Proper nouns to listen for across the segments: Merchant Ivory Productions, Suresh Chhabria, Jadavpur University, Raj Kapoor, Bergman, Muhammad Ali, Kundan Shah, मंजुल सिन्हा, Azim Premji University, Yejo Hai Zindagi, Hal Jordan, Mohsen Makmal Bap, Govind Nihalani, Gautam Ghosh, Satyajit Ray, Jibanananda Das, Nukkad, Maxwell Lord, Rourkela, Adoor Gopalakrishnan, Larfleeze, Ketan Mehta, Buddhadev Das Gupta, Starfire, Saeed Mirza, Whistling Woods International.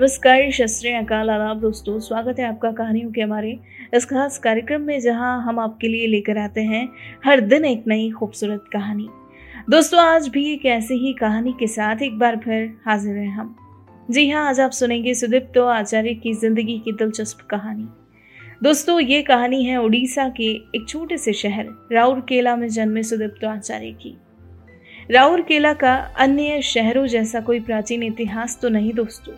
नमस्कार शस्त्र अकाल आदाब दोस्तों, स्वागत है आपका कहानियों के हमारे इस खास कार्यक्रम में जहां हम आपके लिए लेकर आते हैं हर दिन एक नई खूबसूरत कहानी। दोस्तों आज भी एक ऐसी ही कहानी के साथ एक बार फिर हाजिर हैं हम। जी हाँ, आज आप सुनेंगे सुदीप्ता आचार्य की जिंदगी की दिलचस्प कहानी। दोस्तों ये कहानी है उड़ीसा के एक छोटे से शहर राउरकेला में जन्मे सुदीप्ता आचार्य की। राउरकेला का अन्य शहरों जैसा कोई प्राचीन इतिहास तो नहीं दोस्तों,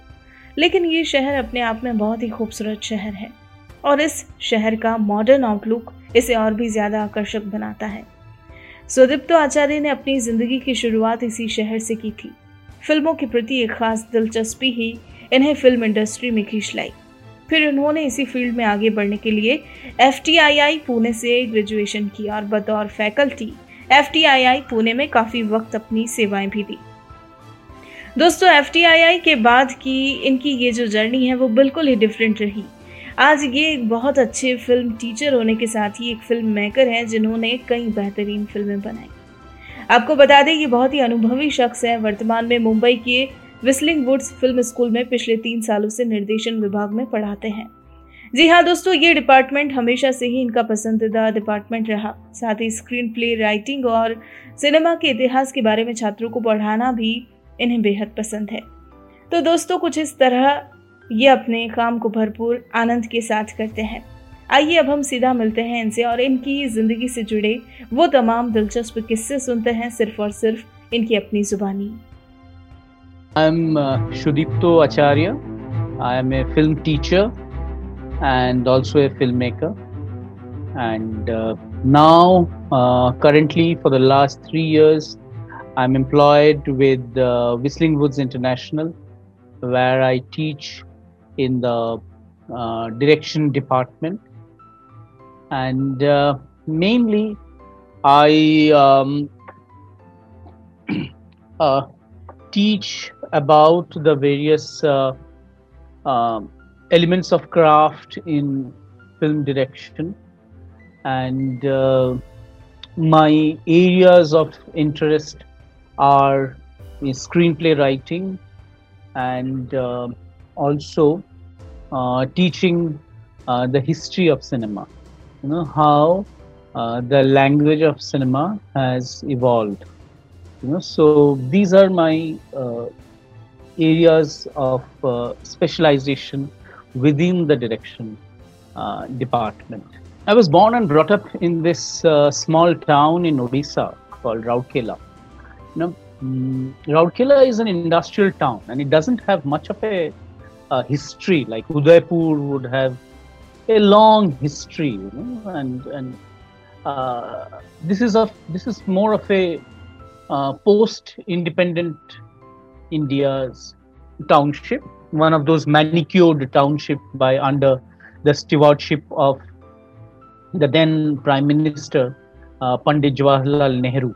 लेकिन ये शहर अपने आप में बहुत ही खूबसूरत शहर है और इस शहर का मॉडर्न आउटलुक इसे और भी ज्यादा आकर्षक बनाता है। सुदीप्ता आचार्य ने अपनी जिंदगी की शुरुआत इसी शहर से की थी। फिल्मों के प्रति एक खास दिलचस्पी ही इन्हें फिल्म इंडस्ट्री में खींच लाई। फिर उन्होंने इसी फील्ड में आगे बढ़ने के लिए FTII पुणे से ग्रेजुएशन की और बतौर फैकल्टी FTII पुणे में काफी वक्त अपनी सेवाएं भी दी। दोस्तों FTII के बाद की इनकी ये जो जर्नी है वो बिल्कुल ही डिफरेंट रही। आज ये एक बहुत अच्छे फिल्म टीचर होने के साथ ही एक फिल्म मेकर हैं जिन्होंने कई बेहतरीन फिल्में बनाई। आपको बता दें ये बहुत ही अनुभवी शख्स हैं। वर्तमान में मुंबई के विस्लिंग वुड्स फिल्म स्कूल में पिछले 3 सालों से निर्देशन विभाग में पढ़ाते हैं। जी हाँ दोस्तों, ये डिपार्टमेंट हमेशा से ही इनका पसंदीदा डिपार्टमेंट रहा। साथ ही स्क्रीन प्ले राइटिंग और सिनेमा के इतिहास के बारे में छात्रों को पढ़ाना भी इन्हें बेहद पसंद है। तो दोस्तों कुछ इस तरह ये अपने काम को भरपूर आनंद के साथ करते हैं। आइए अब हम सीधा मिलते हैं इनसे और इनकी जिंदगी से जुड़े वो तमाम दिलचस्प किस्से सुनते हैं सिर्फ और सिर्फ इनकी अपनी जुबानी। I am Sudipta Acharya, I am a film teacher and also a filmmaker, and now currently for the last 3 years I'm employed with Whistling Woods International, where I teach in the direction department, and mainly I teach about the various elements of craft in film direction, and my areas of interest are in screenplay writing and also teaching the history of cinema, you know, how the language of cinema has evolved, you know. So these are my areas of specialization within the direction department. I was born and brought up in this small town in Odisha called Rourkela. Now, Rourkela is an industrial town and it doesn't have much of a history like Udaipur would have a long history, you know, and this is more of a post-independent India's township, one of those manicured township by under the stewardship of the then Prime Minister Pandit Jawaharlal Nehru,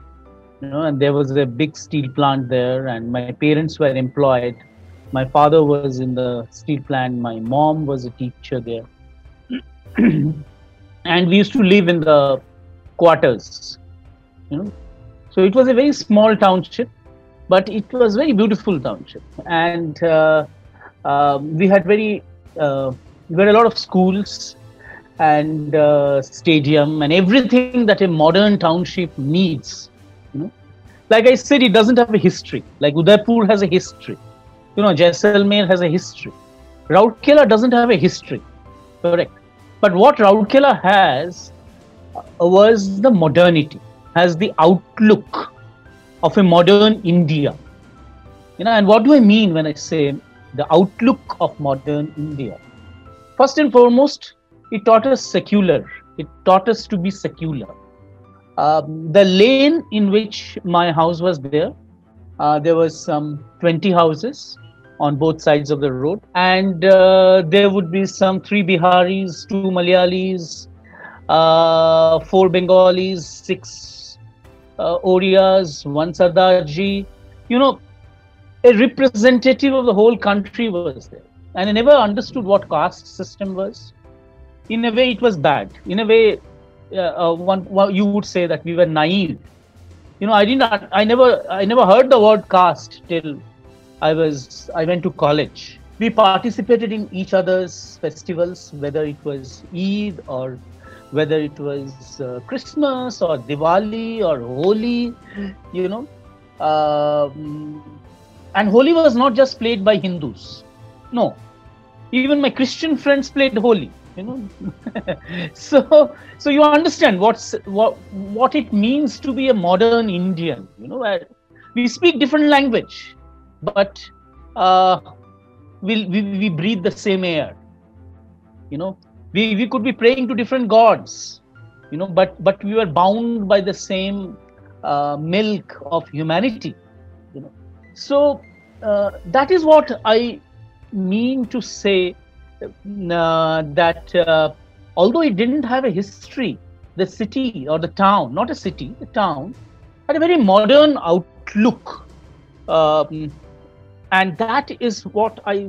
you know, and there was a big steel plant there and my parents were employed. My father was in the steel plant, my mom was a teacher there and we used to live in the quarters, you know. So it was a very small township, but it was very beautiful township, and we had a lot of schools and stadium and everything that a modern township needs, you know. Like I said, it doesn't have a history. Like Udaipur has a history, you know, Jaisalmer has a history. Rourkela doesn't have a history, correct? But what Rourkela has was the modernity, has the outlook of a modern India, you know. And what do I mean when I say the outlook of modern India? First and foremost, it taught us secular. It taught us to be secular. The lane in which my house was there was some 20 houses on both sides of the road, and there would be some 3 Biharis, 2 Malayalis, 4 Bengalis, 6 Orias, 1 Sardarji, you know. A representative of the whole country was there, and I never understood what caste system was. In a way, it was bad. In a way, you would say that we were naive. You know, I never heard the word caste till I went to college. We participated in each other's festivals, whether it was Eid or whether it was Christmas or Diwali or Holi, you know. And Holi was not just played by Hindus. No, even my Christian friends played Holi, you know. so you understand what it means to be a modern Indian, you know. We speak different language, but we breathe the same air, you know. We could be praying to different gods, you know, but we were bound by the same milk of humanity, you know. So that is what I mean to say, that although it didn't have a history, the city or the town, not a city, the town, had a very modern outlook. And that is what I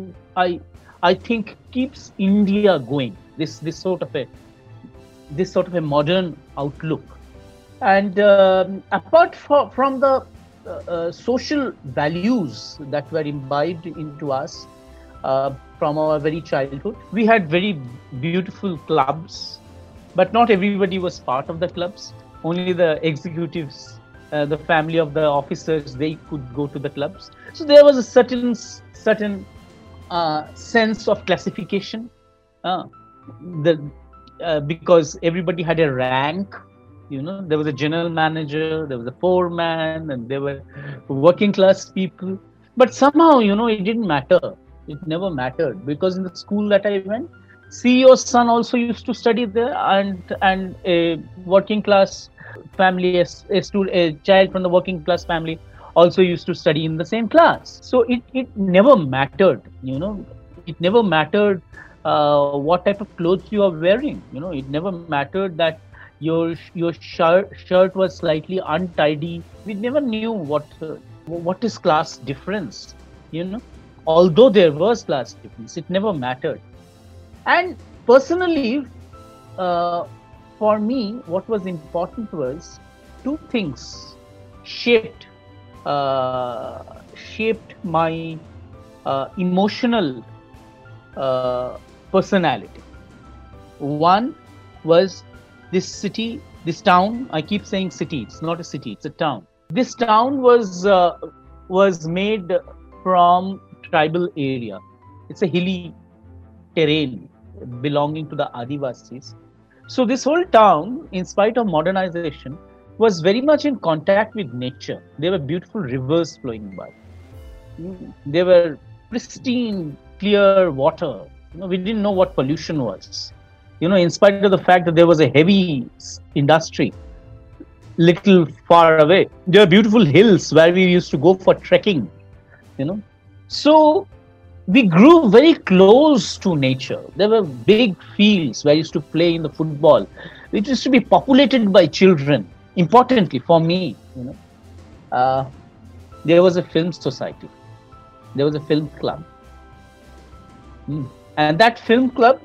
think keeps India going. This sort of a modern outlook, and apart from the social values that were imbibed into us from our very childhood, we had very beautiful clubs, but not everybody was part of the clubs. Only the executives, the family of the officers, they could go to the clubs. So there was a certain sense of classification. Because everybody had a rank, you know. There was a general manager, there was a foreman, and there were working class people. But somehow, you know, it didn't matter. It never mattered, because in the school that I went, CEO's son also used to study there, and a working class family, a child from the working class family also used to study in the same class. So it never mattered, you know. It never mattered what type of clothes you are wearing, you know. It never mattered that your shirt was slightly untidy. We never knew what is class difference, you know. Although there was class difference, it never mattered. And personally, for me, what was important was two things shaped my emotional personality. One was this city, this town. I keep saying city. It's not a city. It's a town. This town was made from tribal area. It's a hilly terrain belonging to the Adivasis. So this whole town, in spite of modernization, was very much in contact with nature. There were beautiful rivers flowing by. There were pristine, clear water. You know, we didn't know what pollution was, you know, in spite of the fact that there was a heavy industry little far away. There are beautiful hills where we used to go for trekking, you know. So we grew very close to nature. There were big fields where I used to play in the football. It used to be populated by children, importantly for me, you know. There was a film society. There was a film club. And that film club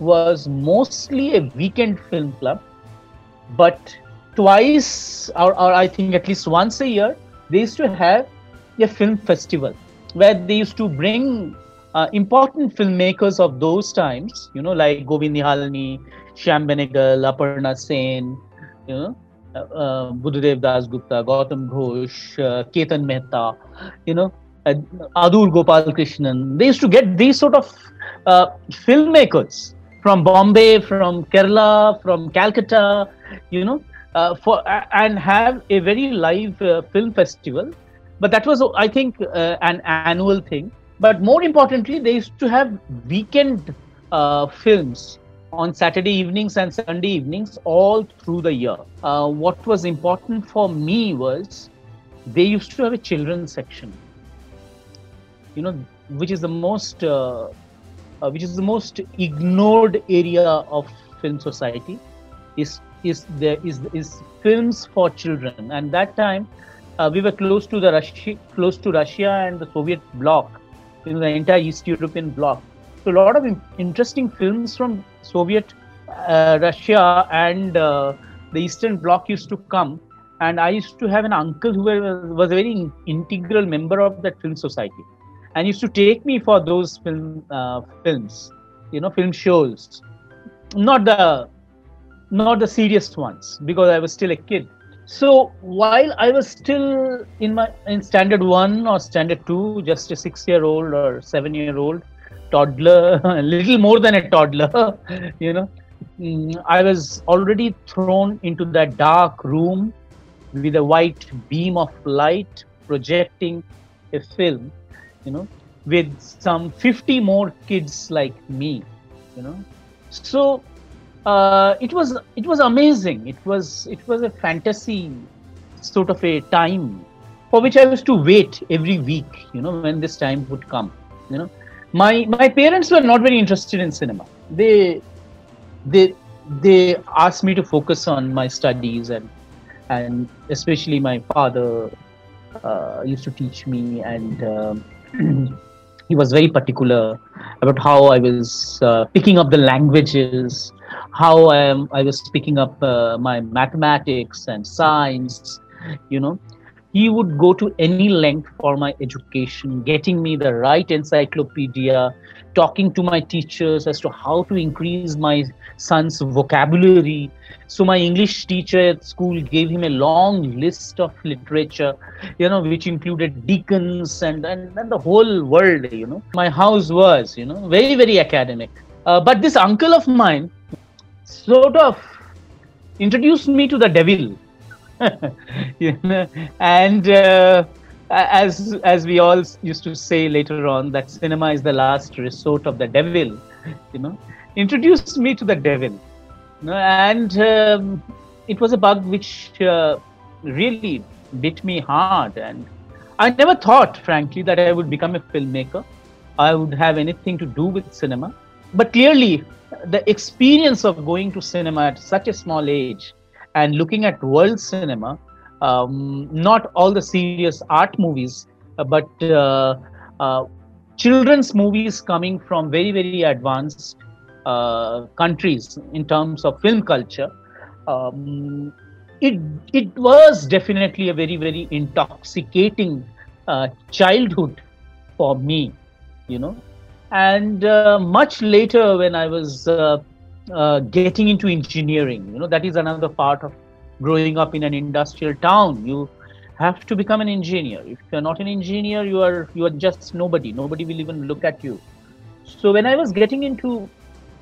was mostly a weekend film club, but twice or I think at least once a year, they used to have a film festival where they used to bring important filmmakers of those times, you know, like Govind Nihalani, Sham Benegal, Aparna Sen, you know, Buddhadev Das Gupta, Gautam Ghosh, Ketan Mehta, you know, Adoor Gopalakrishnan. They used to get these sort of filmmakers from Bombay, from Kerala, from Calcutta, you know, and have a very live film festival. But that was, I think, an annual thing. But more importantly, they used to have weekend films on Saturday evenings and Sunday evenings all through the year. What was important for me was they used to have a children's section, you know, which is the most ignored area of film society, is films for children. And that time we were close to Russia and the Soviet bloc, you know, the entire East European bloc. So a lot of interesting films from Soviet Russia and the Eastern bloc used to come. And I used to have an uncle who was a very integral member of that film society. and used to take me for those films, you know, film shows, not the serious ones, because I was still a kid. So while I was still in standard 1 or standard 2, just a 6-year-old or 7-year-old toddler, a little more than a toddler, you know, I was already thrown into that dark room with a white beam of light projecting a film, you know, with some 50 more kids like me, you know. So it was amazing. It was a fantasy sort of a time for which I used to wait every week, you know, when this time would come. You know, my parents were not very interested in cinema. They asked me to focus on my studies, and especially my father used to teach me, and he was very particular about how I was picking up the languages, how I was picking up my mathematics and science, you know. He would go to any length for my education, getting me the right encyclopedia, talking to my teachers as to how to increase my son's vocabulary. So my English teacher at school gave him a long list of literature, you know, which included Dickens and the whole world, you know. My house was, you know, very, very academic. But this uncle of mine sort of introduced me to the devil. You know, and as we all used to say later on, that cinema is the last resort of the devil, you know, introduced me to the devil, you know, and it was a bug which really bit me hard, and I never thought, frankly, that I would become a filmmaker, I would have anything to do with cinema. But clearly the experience of going to cinema at such a small age and looking at world cinema, not all the serious art movies, but children's movies coming from very, very advanced countries in terms of film culture, it was definitely a very, very intoxicating childhood for me, you know. And much later, when I was getting into engineering, you know, that is another part of growing up in an industrial town. You have to become an engineer. If you're not an engineer, you are just nobody. Nobody will even look at you. So when I was getting into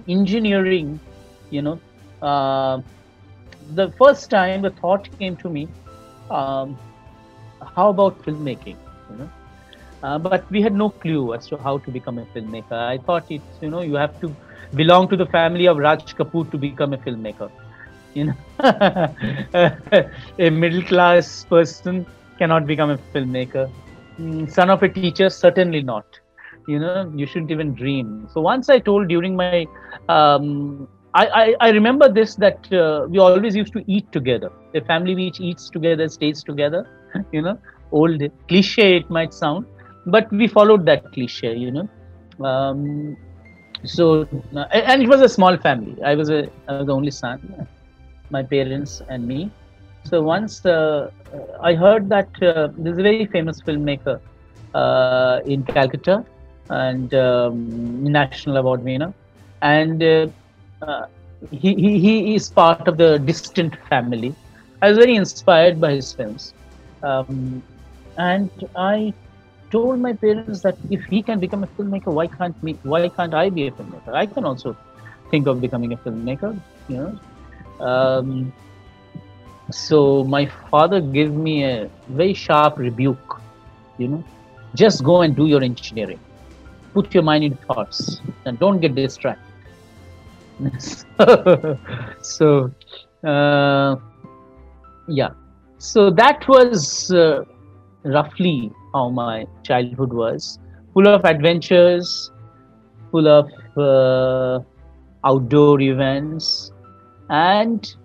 engineering, you know, the first time the thought came to me, how about filmmaking, you know? But we had no clue as to how to become a filmmaker. I thought it's, you know, you have to belong to the family of Raj Kapoor to become a filmmaker. You know, a middle-class person cannot become a filmmaker. Son of a teacher, certainly not. You know, you shouldn't even dream. So once I told during my, I remember this, that we always used to eat together. A family which eats together stays together. You know, old cliche it might sound, but we followed that cliche. You know. So, and it was a small family. I was the only son, my parents and me. So once I heard that there's a very famous filmmaker in Calcutta, and national award winner, and he is part of the Distant family. I was very inspired by his films, and I told my parents that if he can become a filmmaker, why can't I be a filmmaker? I can also think of becoming a filmmaker, you know. So my father gave me a very sharp rebuke, you know, just go and do your engineering, put your mind in thoughts and don't get distracted. So that was roughly how my childhood was, full of adventures, full of outdoor events, and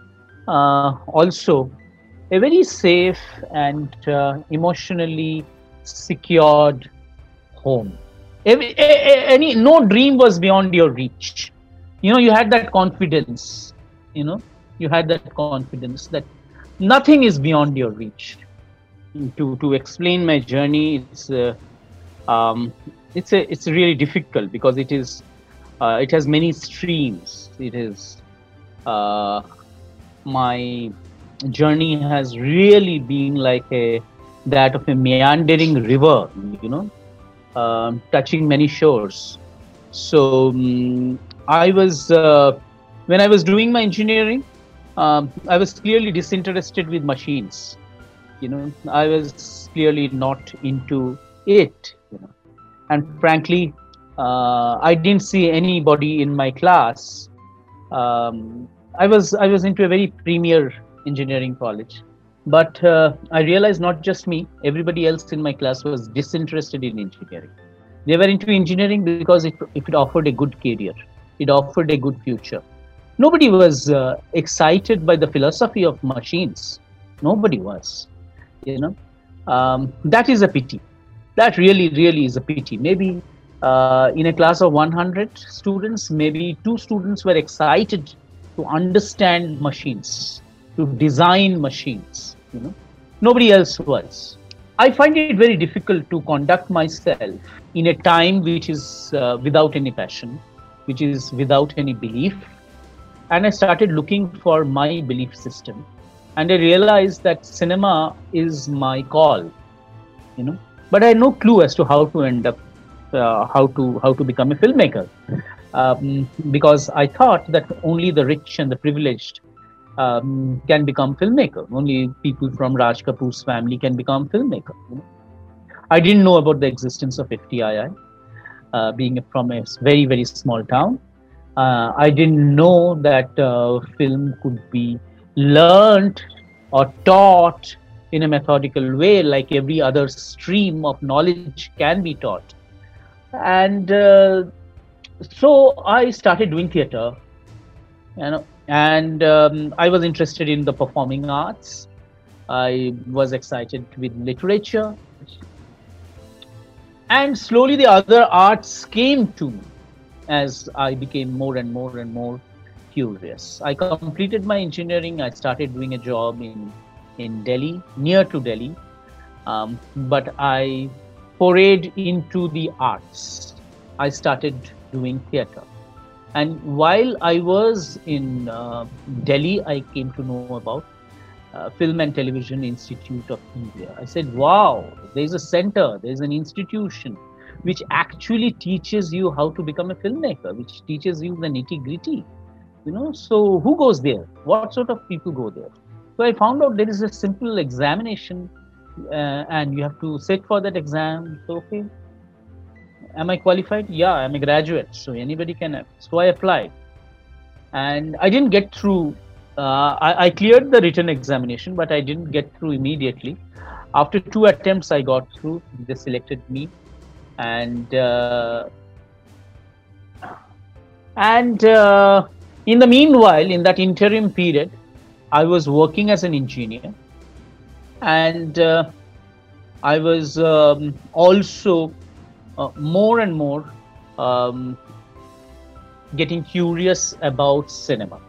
also a very safe and emotionally secured home. No dream was beyond your reach. You know, you had that confidence, you know, you had that confidence that nothing is beyond your reach. To explain my journey, it's it's really difficult because it is it has many streams. It is my journey has really been like that of a meandering river, you know, touching many shores. So I was when I was doing my engineering, I was clearly disinterested with machines. You know, I was clearly not into it. You know, and frankly, I didn't see anybody in my class. I was into a very premier engineering college, but I realized not just me, everybody else in my class was disinterested in engineering. They were into engineering because it offered a good career, it offered a good future. Nobody was excited by the philosophy of machines. Nobody was, you know. That is a pity. That really is a pity. Maybe in a class of 100 students, maybe 2 students were excited to understand machines, to design machines, you know. Nobody else was. I find it very difficult to conduct myself in a time which is without any passion, which is without any belief. And I started looking for my belief system. And I realized that cinema is my call, you know. But I had no clue as to how to end up, how to become a filmmaker, because I thought that only the rich and the privileged can become filmmaker. Only people from Raj Kapoor's family can become filmmaker. You know? I didn't know about the existence of FTII, being from a very small town. I didn't know that film could be learned or taught in a methodical way like every other stream of knowledge can be taught. And so I started doing theater, you know, and I was interested in the performing arts. I was excited with literature, and slowly the other arts came to me as I became more and more curious. I completed my engineering. I started doing a job in Delhi, near to Delhi, but I forayed into the arts. I started doing theatre, and while I was in Delhi, I came to know about Film and Television Institute of India. I said, wow, there's a centre, there's an institution which actually teaches you how to become a filmmaker, which teaches you the nitty-gritty. You know, so who goes there? What sort of people go there? So I found out there is a simple examination, and you have to sit for that exam. So, okay, am I qualified? Yeah, I'm a graduate, so anybody can have. So I applied, and I didn't get through. I cleared the written examination, but I didn't get through immediately. After 2 attempts, I got through. They selected me, and in the meanwhile, in that interim period, I was working as an engineer, and I was also more and more getting curious about cinema.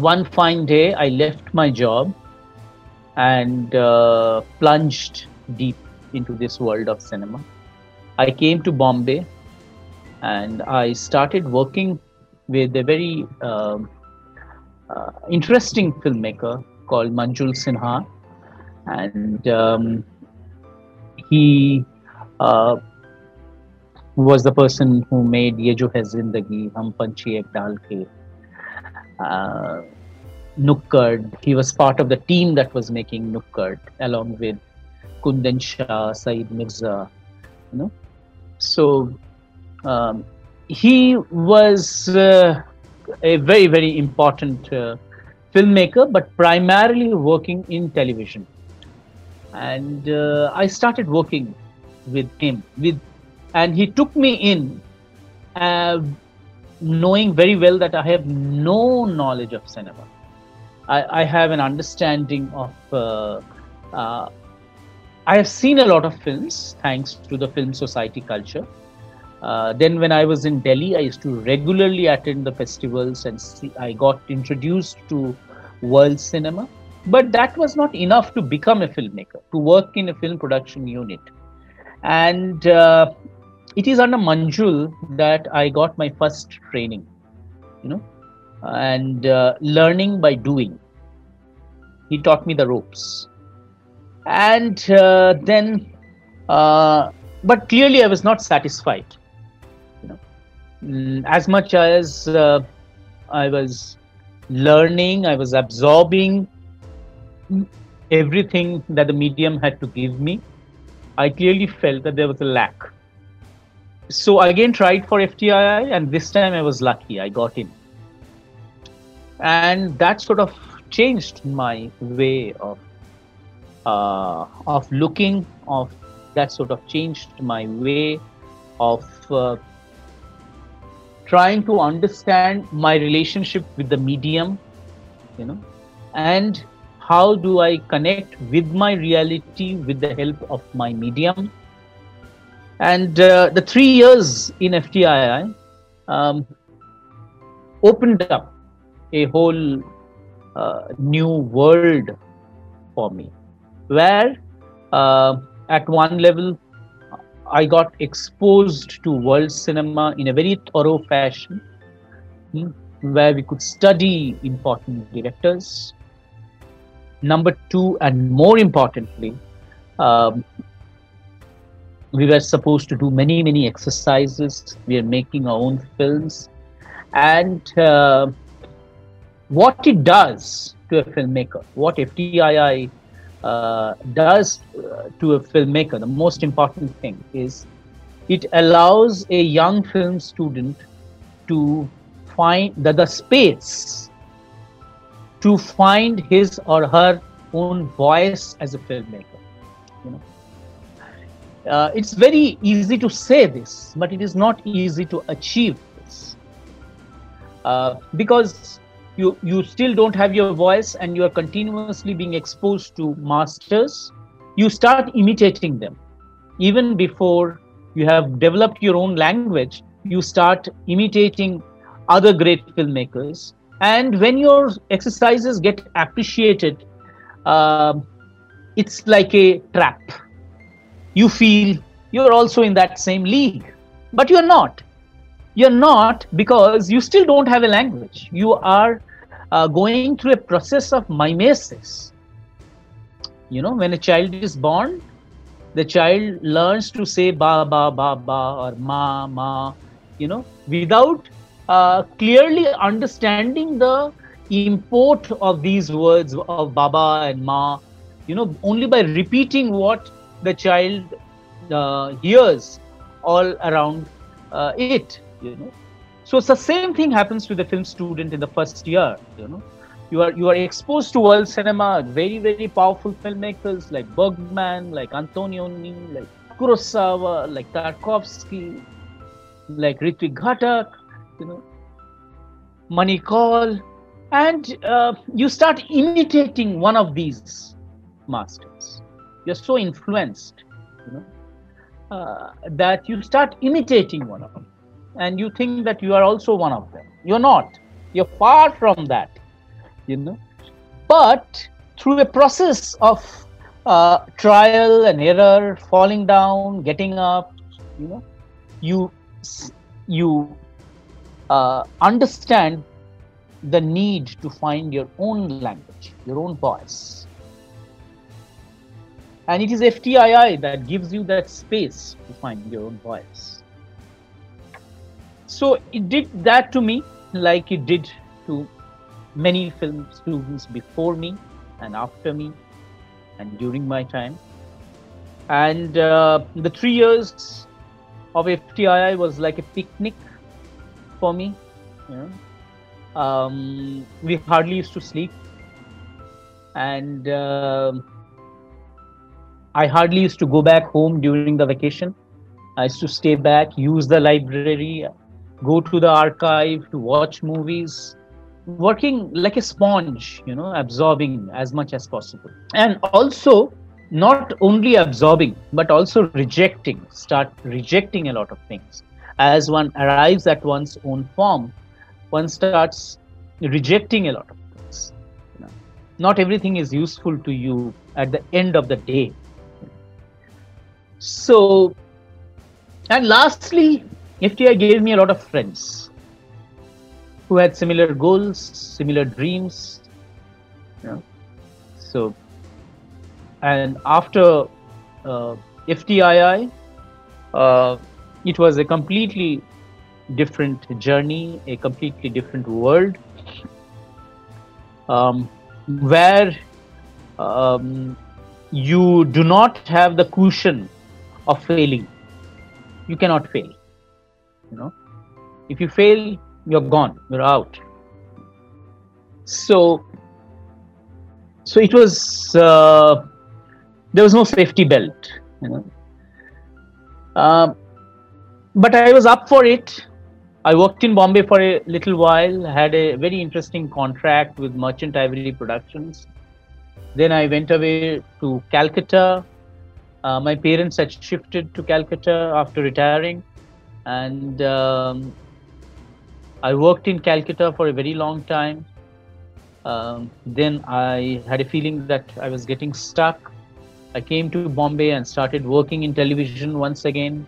One fine day, I left my job and plunged deep into this world of cinema. I came to Bombay, and I started working with a very interesting filmmaker called Manjul Sinha, and he was the person who made Yejo Hai Zindagi, Ham Panchi Ek Dal Ke, Nukkad. He was part of the team that was making Nukkad along with Kundan Shah, Saeed Mirza, you know. So he was a very important filmmaker, but primarily working in television. And I started working with him, and he took me in, knowing very well that I have no knowledge of cinema. I have an understanding of. I have seen a lot of films thanks to the Film Society culture. Then when I was in Delhi, I used to regularly attend the festivals, and I got introduced to world cinema. But that was not enough to become a filmmaker, to work in a film production unit. And it is under Manjul that I got my first training, you know, and learning by doing. He taught me the ropes. And but clearly I was not satisfied, you know, as much as I was learning, I was absorbing everything that the medium had to give me. I clearly felt that there was a lack. So I again tried for FTII, and this time I was lucky, I got in. And that sort of changed my way of looking, of that sort of changed my way of trying to understand my relationship with the medium, you know, and how do I connect with my reality with the help of my medium. And the 3 years in FTII opened up a whole new world for me, where at one level I got exposed to world cinema in a very thorough fashion, where we could study important directors. Number two, and more importantly, we were supposed to do many exercises. We are making our own films, and what it does to a filmmaker, what FTII does to a filmmaker, the most important thing is it allows a young film student to find the space to find his or her own voice as a filmmaker, you know. It's very easy to say this, but it is not easy to achieve this, because you still don't have your voice, and you are continuously being exposed to masters. You start imitating them. Even before you have developed your own language, you start imitating other great filmmakers. And when your exercises get appreciated, it's like a trap. You feel you're also in that same league, but you're not. You're not, because you still don't have a language. You are going through a process of mimesis. You know, when a child is born, the child learns to say ba, ba, ba, ba, or ma, ma, you know, without clearly understanding the import of these words of baba and ma, you know, only by repeating what the child hears all around it, you know. So it's the same thing happens to the film student in the first year, you know. You are exposed to world cinema, very powerful filmmakers like Bergman, like Antonioni, like Kurosawa, like Tarkovsky, like Ritwik Ghatak, you know, Mani Kaul, and you start imitating one of these masters. You're so influenced, you know, that you start imitating one of them, and you think that you are also one of them. You're not. You're far from that, you know. But through a process of trial and error, falling down, getting up, you know, you understand the need to find your own language, your own voice. And it is FTII that gives you that space to find your own voice. So it did that to me, like it did to many film students before me and after me and during my time. And the 3 years of FTII was like a picnic for me, you know. We hardly used to sleep, and I hardly used to go back home during the vacation. I used to stay back, use the library, go to the archive to watch movies, working like a sponge, you know, absorbing as much as possible. And also, not only absorbing, but also rejecting, start rejecting a lot of things. As one arrives at one's own form, one starts rejecting a lot of things. You know, not everything is useful to you at the end of the day. So, and lastly, FTI gave me a lot of friends who had similar goals, similar dreams. Yeah. So, and after FTII, it was a completely different journey, a completely different world, where you do not have the cushion of failing. You cannot fail. You know, if you fail, you're gone. You're out. So it was. There was no safety belt. You know, but I was up for it. I worked in Bombay for a little while, had a very interesting contract with Merchant Ivory Productions. Then I went away to Calcutta. My parents had shifted to Calcutta after retiring, and I worked in Calcutta for a very long time. Then I had a feeling that I was getting stuck. I came to Bombay and started working in television once again.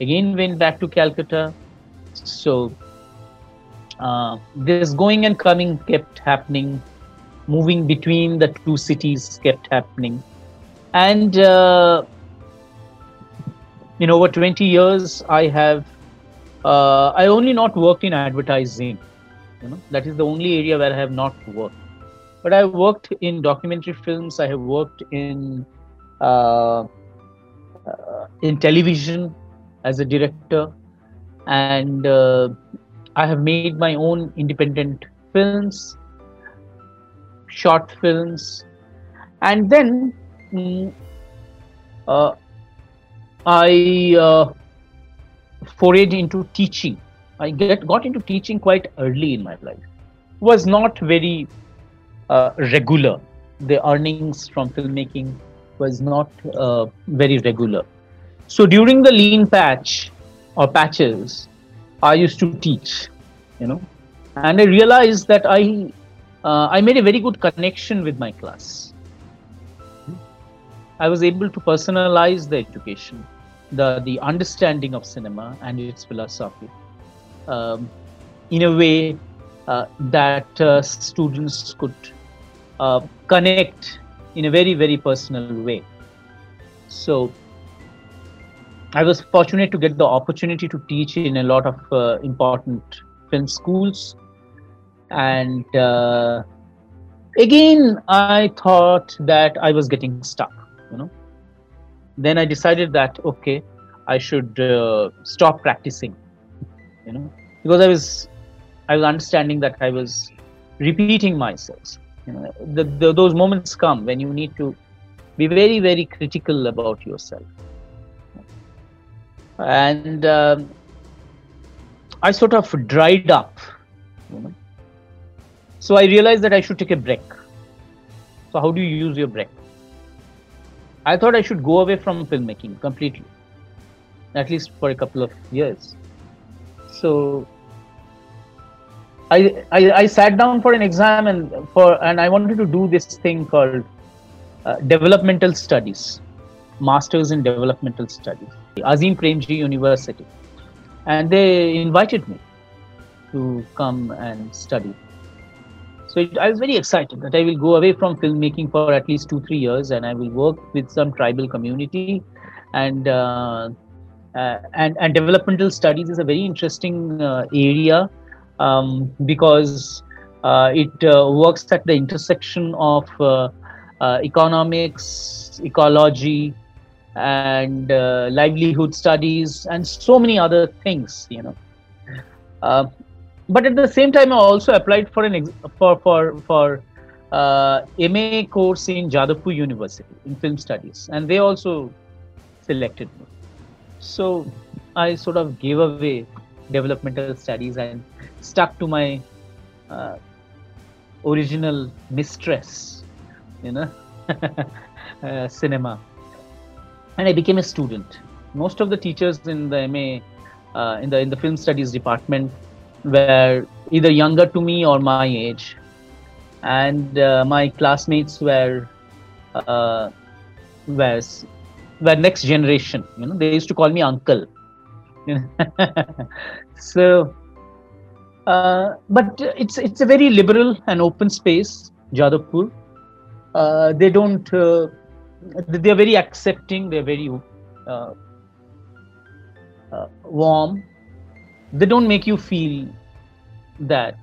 Again went back to Calcutta. So this going and coming kept happening, moving between the two cities kept happening, and in over 20 years I have I only not worked in advertising. You know, that is the only area where I have not worked, but I have worked in documentary films, I have worked in television as a director, and I have made my own independent films, short films, and then I forayed into teaching. I got into teaching quite early in my life. It was not very regular. The earnings from filmmaking was not very regular. So during the lean patch or patches, I used to teach, you know, and I realized that I made a very good connection with my class. I was able to personalize the education, the understanding of cinema and its philosophy in a way that students could connect in a very, very personal way. So I was fortunate to get the opportunity to teach in a lot of important film schools. And again, I thought that I was getting stuck, you know. Then I decided that, okay, I should stop practicing, you know, because I was understanding that I was repeating myself. You know, those moments come when you need to be very, very critical about yourself. And I sort of dried up, you know. So I realized that I should take a break. So how do you use your break? I thought I should go away from filmmaking completely, at least for a couple of years. So I sat down for an exam, and I wanted to do this thing called developmental studies, Masters in Developmental Studies, Azim Premji University, and they invited me to come and study. So I was very excited that I will go away from filmmaking for at least 2-3 years, and I will work with some tribal community, and developmental studies is a very interesting area because it works at the intersection of economics, ecology, and livelihood studies, and so many other things, you know. But at the same time, I also applied for MA course in Jadavpur University in film studies, and they also selected me. So I sort of gave away developmental studies and stuck to my original mistress, you know, cinema. And I became a student. Most of the teachers in the MA, in the film studies department, were either younger to me or my age, and my classmates were the next generation. You know, they used to call me uncle. So, but it's a very liberal and open space, Jadavpur. They don't. They're very accepting. They're very warm. They don't make you feel that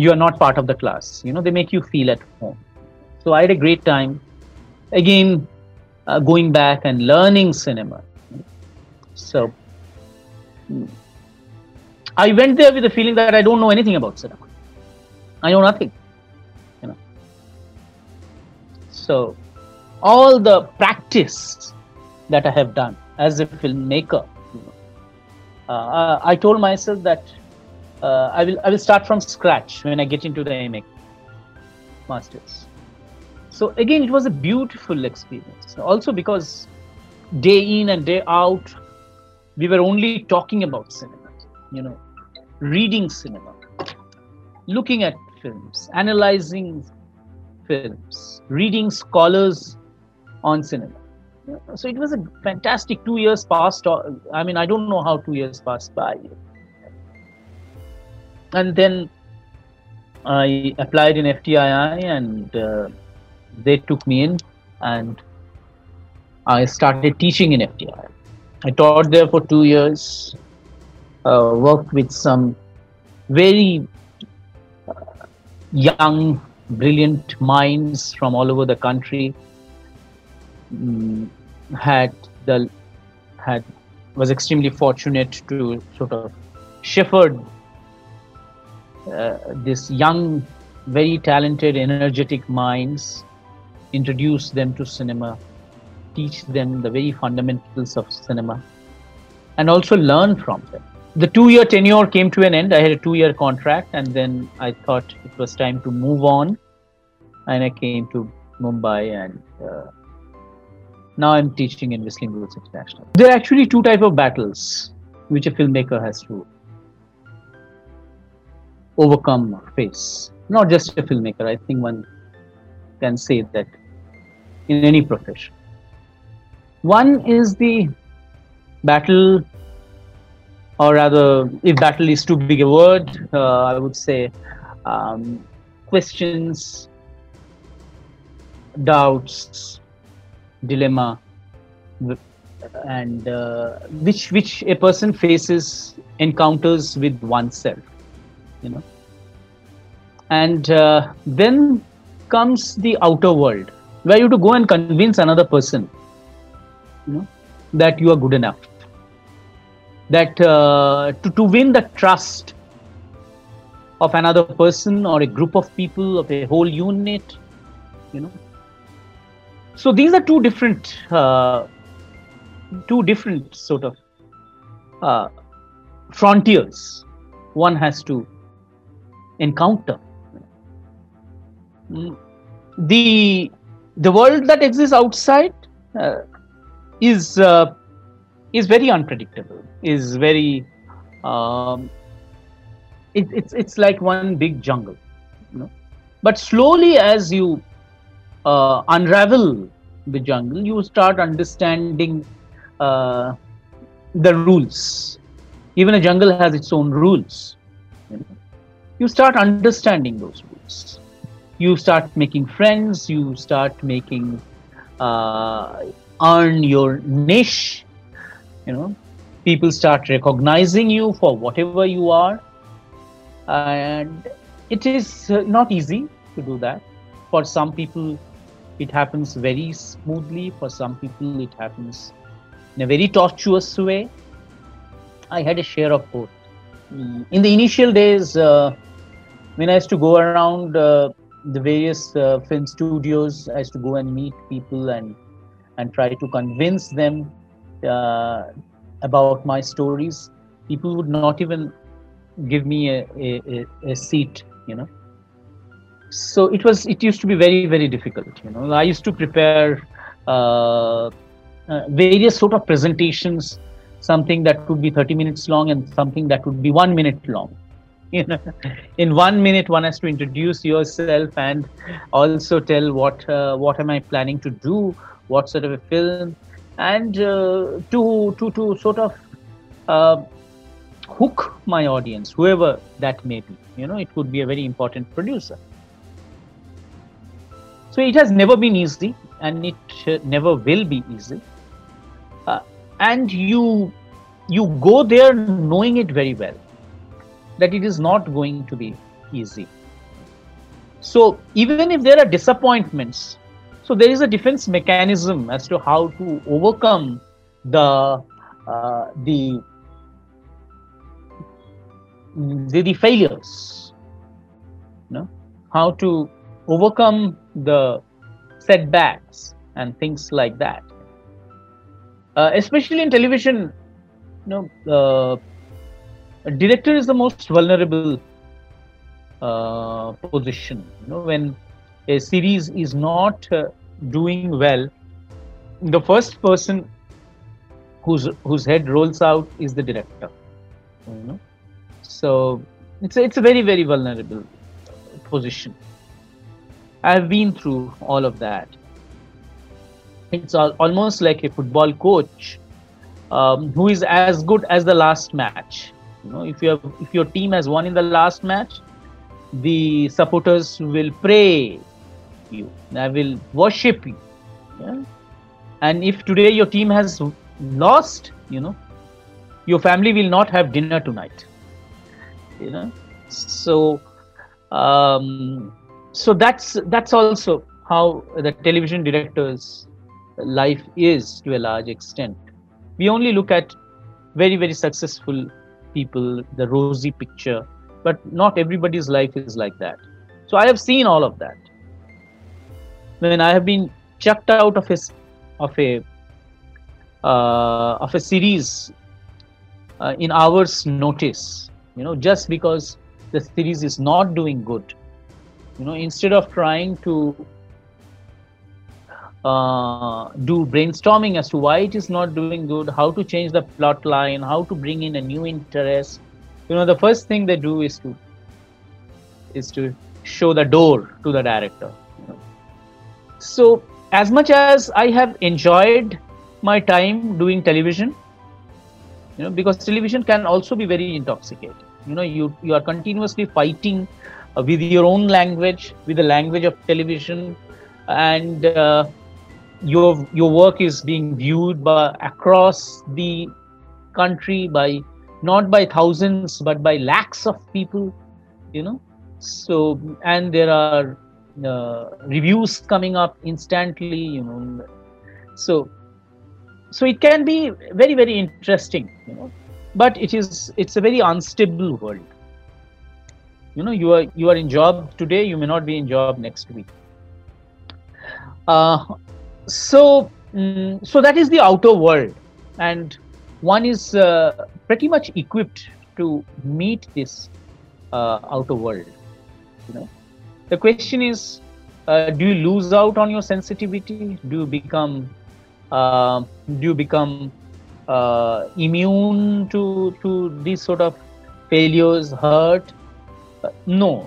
you are not part of the class. You know, they make you feel at home. So I had a great time. Again, going back and learning cinema. So I went there with the feeling that I don't know anything about cinema. I know nothing. You know. So all the practice that I have done as a filmmaker, you know, I told myself that I will start from scratch when I get into the MA Masters. So again, it was a beautiful experience. Also because day in and day out, we were only talking about cinema, you know, reading cinema, looking at films, analyzing films, reading scholars on cinema. So it was a fantastic 2 years passed. I mean, I don't know how 2 years passed by. And then I applied in FTII and they took me in and I started teaching in FTII. I taught there for 2 years, worked with some very young, brilliant minds from all over the country. Was extremely fortunate to sort of shepherd this young, very talented, energetic minds, introduce them to cinema, teach them the very fundamentals of cinema, and also learn from them. The 2 year tenure came to an end. I had a 2 year contract, and then I thought it was time to move on, and I came to Mumbai, and now I'm teaching in Whistling Woods International. There are actually two types of battles which a filmmaker has to overcome or face. Not just a filmmaker, I think one can say that in any profession. One is the battle, or rather, if battle is too big a word, I would say questions, doubts, dilemma, and which a person faces, encounters with oneself, you know. And then comes the outer world, where you have to go and convince another person, you know, that you are good enough, that to win the trust of another person or a group of people, of a whole unit, you know. So these are two different sort of frontiers one has to encounter. The world that exists outside is very unpredictable. Is very it's like one big jungle, you know. But slowly, as you unravel the jungle, you start understanding the rules. Even a jungle has its own rules, you know. You start understanding those rules. You start making friends. You start making earn your niche. You know, people start recognizing you for whatever you are, and it is not easy to do that. For some people, it happens very smoothly. For some people, it happens in a very tortuous way. I had a share of both. In the initial days, when I used to go around the various film studios, I used to go and meet people and try to convince them about my stories. People would not even give me a seat, you know. So it used to be very, very difficult, you know. I used to prepare various sort of presentations, something that could be 30 minutes long and something that could be 1 minute long, you know, in 1 minute one has to introduce yourself and also tell what am I planning to do, what sort of a film, and to sort of hook my audience, whoever that may be. You know, it could be a very important producer. So it has never been easy, and it never will be easy. And you go there knowing it very well that it is not going to be easy. So even if there are disappointments, so there is a defense mechanism as to how to overcome the failures, you know, how to overcome the setbacks and things like that. Especially in television, you know, a director is the most vulnerable position. You know, when a series is not doing well, the first person whose head rolls out is the director. You know, so it's a very, very vulnerable position. I've been through all of that. It's almost like a football coach who is as good as the last match. You know, if your team has won in the last match, the supporters will praise you. They will worship you. Yeah? And if today your team has lost, you know, your family will not have dinner tonight. You know, so. So that's also how the television director's life is to a large extent. We only look at very, very successful people, the rosy picture, but not everybody's life is like that. So I have seen all of that. When I have been chucked out of a series in hours' notice, you know, just because the series is not doing good. You know, instead of trying to do brainstorming as to why it is not doing good, how to change the plot line, how to bring in a new interest, you know, the first thing they do is to show the door to the director. You know. So as much as I have enjoyed my time doing television, you know, because television can also be very intoxicating. You know, you are continuously fighting with your own language, with the language of television, and your work is being viewed by across the country by not by thousands but by lakhs of people, you know. So, and there are reviews coming up instantly, you know. So it can be very, very interesting, you know, but it's a very unstable world. You know, you are in job today, you may not be in job next week. So that is the outer world, and one is pretty much equipped to meet this outer world. You know, the question is, do you lose out on your sensitivity? Do you become immune to these sort of failures, hurt? No,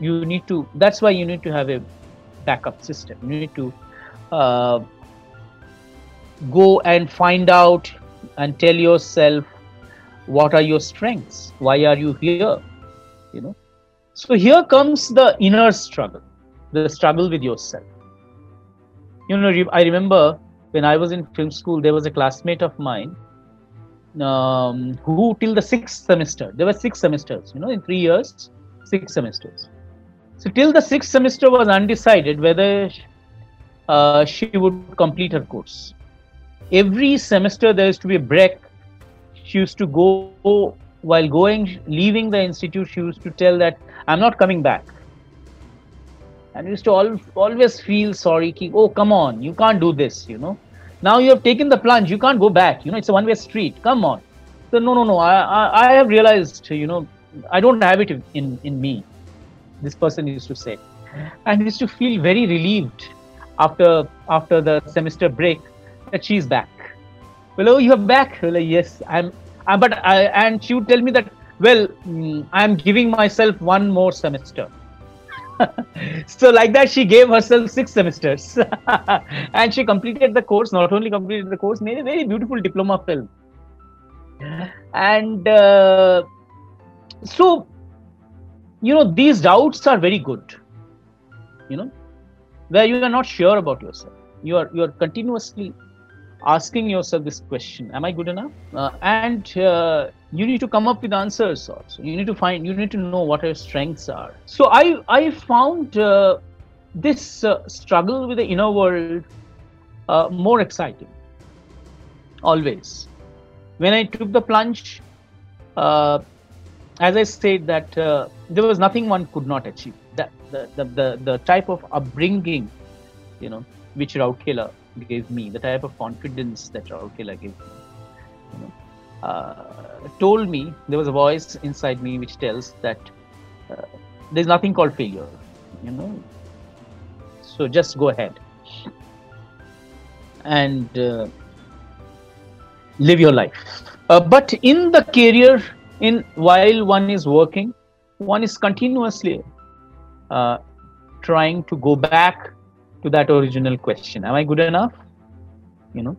you need to. That's why you need to have a backup system. You need to go and find out and tell yourself what are your strengths. Why are you here? You know. So here comes the inner struggle, the struggle with yourself. You know, I remember when I was in film school, there was a classmate of mine who till the sixth semester, there were six semesters. You know, in 3 years. Six semesters. So till the sixth semester was undecided whether she would complete her course. Every semester there used to be a break. She used to go, while going, leaving the institute, she used to tell that, I'm not coming back. And used to always feel sorry, oh, come on, you can't do this, you know. Now you have taken the plunge, you can't go back, you know, it's a one-way street, come on. So no, I have realized, you know, I don't have it in me, this person used to say. And used to feel very relieved after the semester break that she's back. Well, oh, you're back. Well, yes, I'm. But and she would tell me that well, I am giving myself one more semester. So like that, she gave herself 6 semesters. And she completed the course, not only completed the course, made a very beautiful diploma film. And so, you know, these doubts are very good, you know, where you are not sure about yourself. You are continuously asking yourself this question, am I good enough? And you need to come up with answers also. You need to know what your strengths are. So I found this struggle with the inner world more exciting, always. When I took the plunge, as I said that there was nothing one could not achieve. The type of upbringing, you know, which Rourkela gave me, the type of confidence that Rourkela gave me, you know, told me, there was a voice inside me which tells that there's nothing called failure, you know, so just go ahead and live your life. But in the career, while one is working, one is continuously trying to go back to that original question, am I good enough? You know,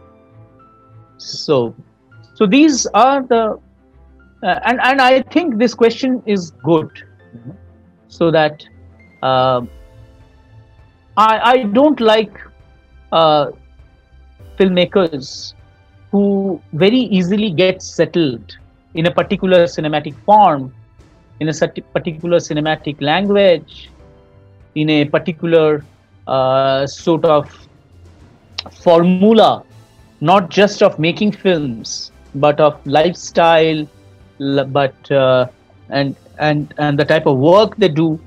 so these are the and I think this question is good, you know, so that I don't like filmmakers who very easily get settled in a particular cinematic form, in a particular cinematic language, in a particular sort of formula, not just of making films, but of lifestyle, but and the type of work they do.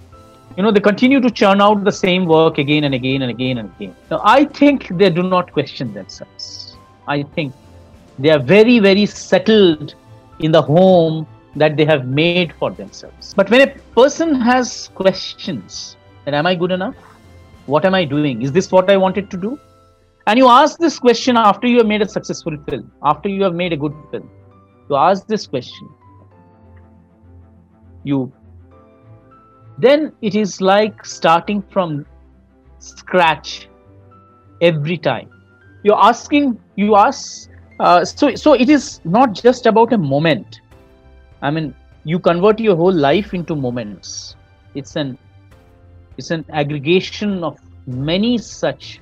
You know, they continue to churn out the same work again and again and again and again. Now, I think they do not question themselves. I think they are very, very settled in the home that they have made for themselves. But when a person has questions, then am I good enough? What am I doing? Is this what I wanted to do? And you ask this question after you have made a successful film, after you have made a good film. You ask this question. Then it is like starting from scratch every time. You ask. So it is not just about a moment. I mean, you convert your whole life into moments. It's an aggregation of many such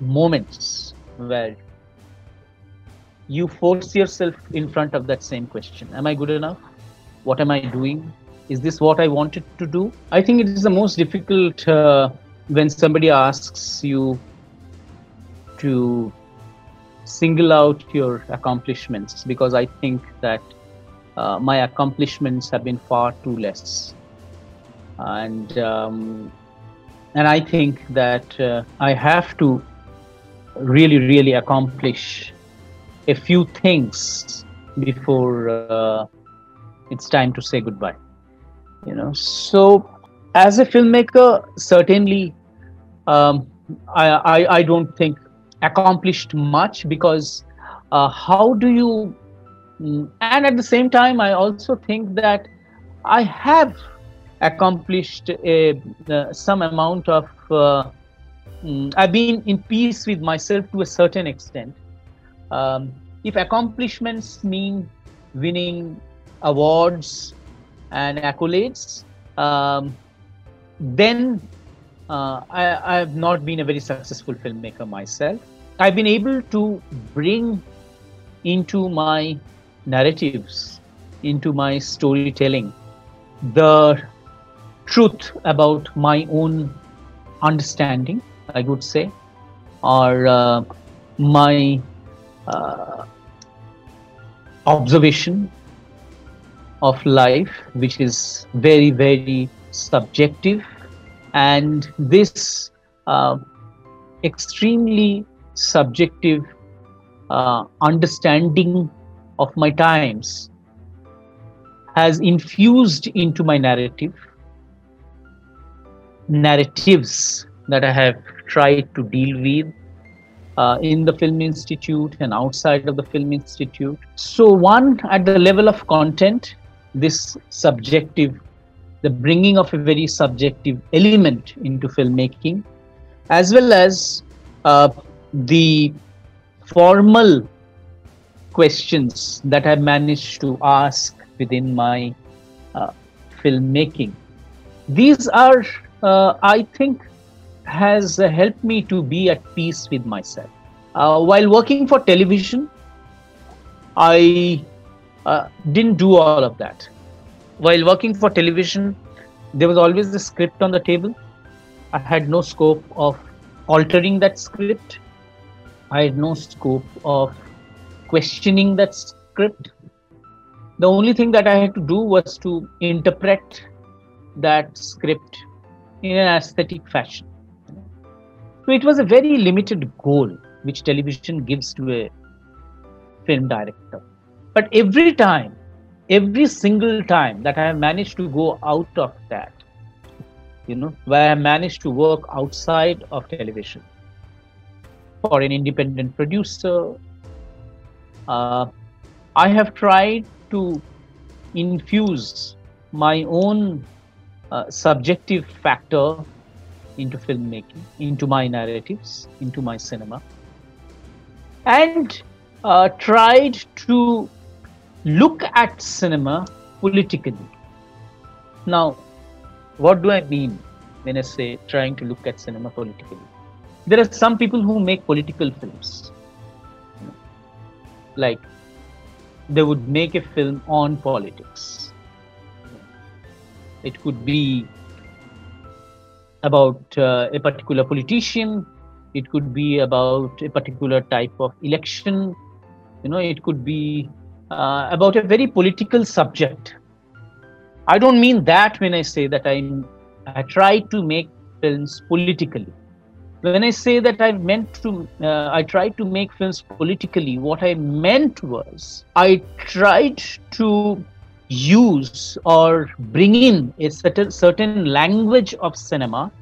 moments where you force yourself in front of that same question. Am I good enough? What am I doing? Is this what I wanted to do? I think it is the most difficult when somebody asks you to single out your accomplishments, because I think that my accomplishments have been far too less. And I think that I have to really, really accomplish a few things before it's time to say goodbye, you know. So as a filmmaker, certainly I don't think accomplished much, because how do you, and at the same time I also think that I have accomplished some amount of, I've been in peace with myself to a certain extent. If accomplishments mean winning awards and accolades, then I have not been a very successful filmmaker myself. I've been able to bring into my narratives, into my storytelling, the truth about my own understanding, I would say, or my observation of life, which is very, very subjective. And this extremely subjective understanding of my times has infused into my narratives that I have tried to deal with, in the Film Institute and outside of the Film Institute. So one, at the level of content, this subjective, the bringing of a very subjective element into filmmaking, as well as the formal questions that I've managed to ask within my filmmaking. These are, I think, has helped me to be at peace with myself. While working for television, I didn't do all of that. While working for television, there was always the script on the table. I had no scope of altering that script. I had no scope of questioning that script. The only thing that I had to do was to interpret that script in an aesthetic fashion. So it was a very limited goal which television gives to a film director. But every time, every single time that I have managed to go out of that, where I managed to work outside of television for an independent producer, I have tried to infuse my own subjective factor into filmmaking, into my narratives, into my cinema, and tried to look at cinema politically. Now, what do I mean when I say trying to look at cinema politically? There are some people who make political films. Like, they would make a film on politics. It could be about a particular politician, it could be about a particular type of election, it could be about a very political subject. I don't mean that when I say that I try to make films politically. When I say that I tried to make films politically, what I meant was I tried to use or bring in a certain language of cinema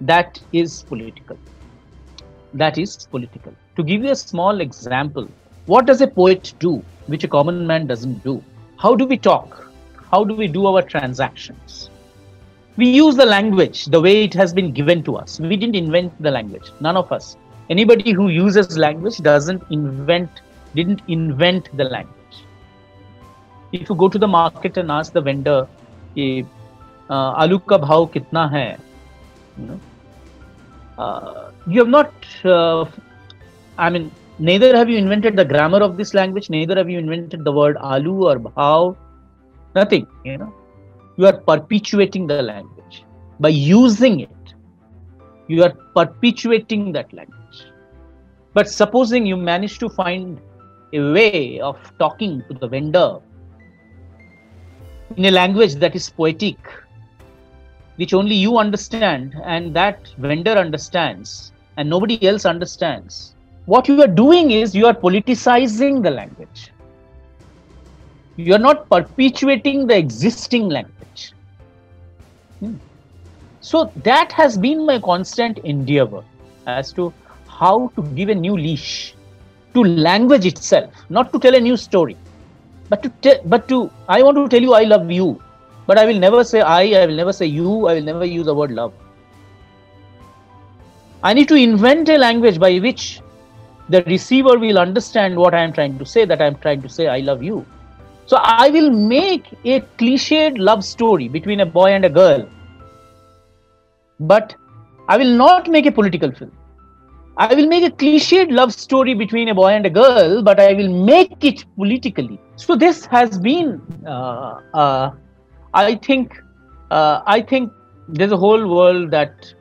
that is political. To give you a small example, what does a poet do, which a common man doesn't do? How do we talk? How do we do our transactions? We use the language the way it has been given to us. We didn't invent the language, none of us. Anybody who uses language didn't invent the language. If you go to the market and ask the vendor, "Aloo ka bhav kitna hai?" You have not, neither have you invented the grammar of this language, neither have you invented the word aloo or bhav, nothing, You are perpetuating the language. By using it, you are perpetuating that language. But supposing you manage to find a way of talking to the vendor in a language that is poetic, which only you understand and that vendor understands and nobody else understands, what you are doing is you are politicizing the language. You are not perpetuating the existing language. So that has been my constant endeavor as to how to give a new leash to language itself, not to tell a new story, I want to tell you I love you, but I will never say I will never say you, I will never use the word love. I need to invent a language by which the receiver will understand what I am trying to say, that I am trying to say I love you. So I will make a cliched love story between a boy and a girl, but I will not make a political film. I will make a cliched love story between a boy and a girl, but I will make it politically. So this has been, I think there's a whole world that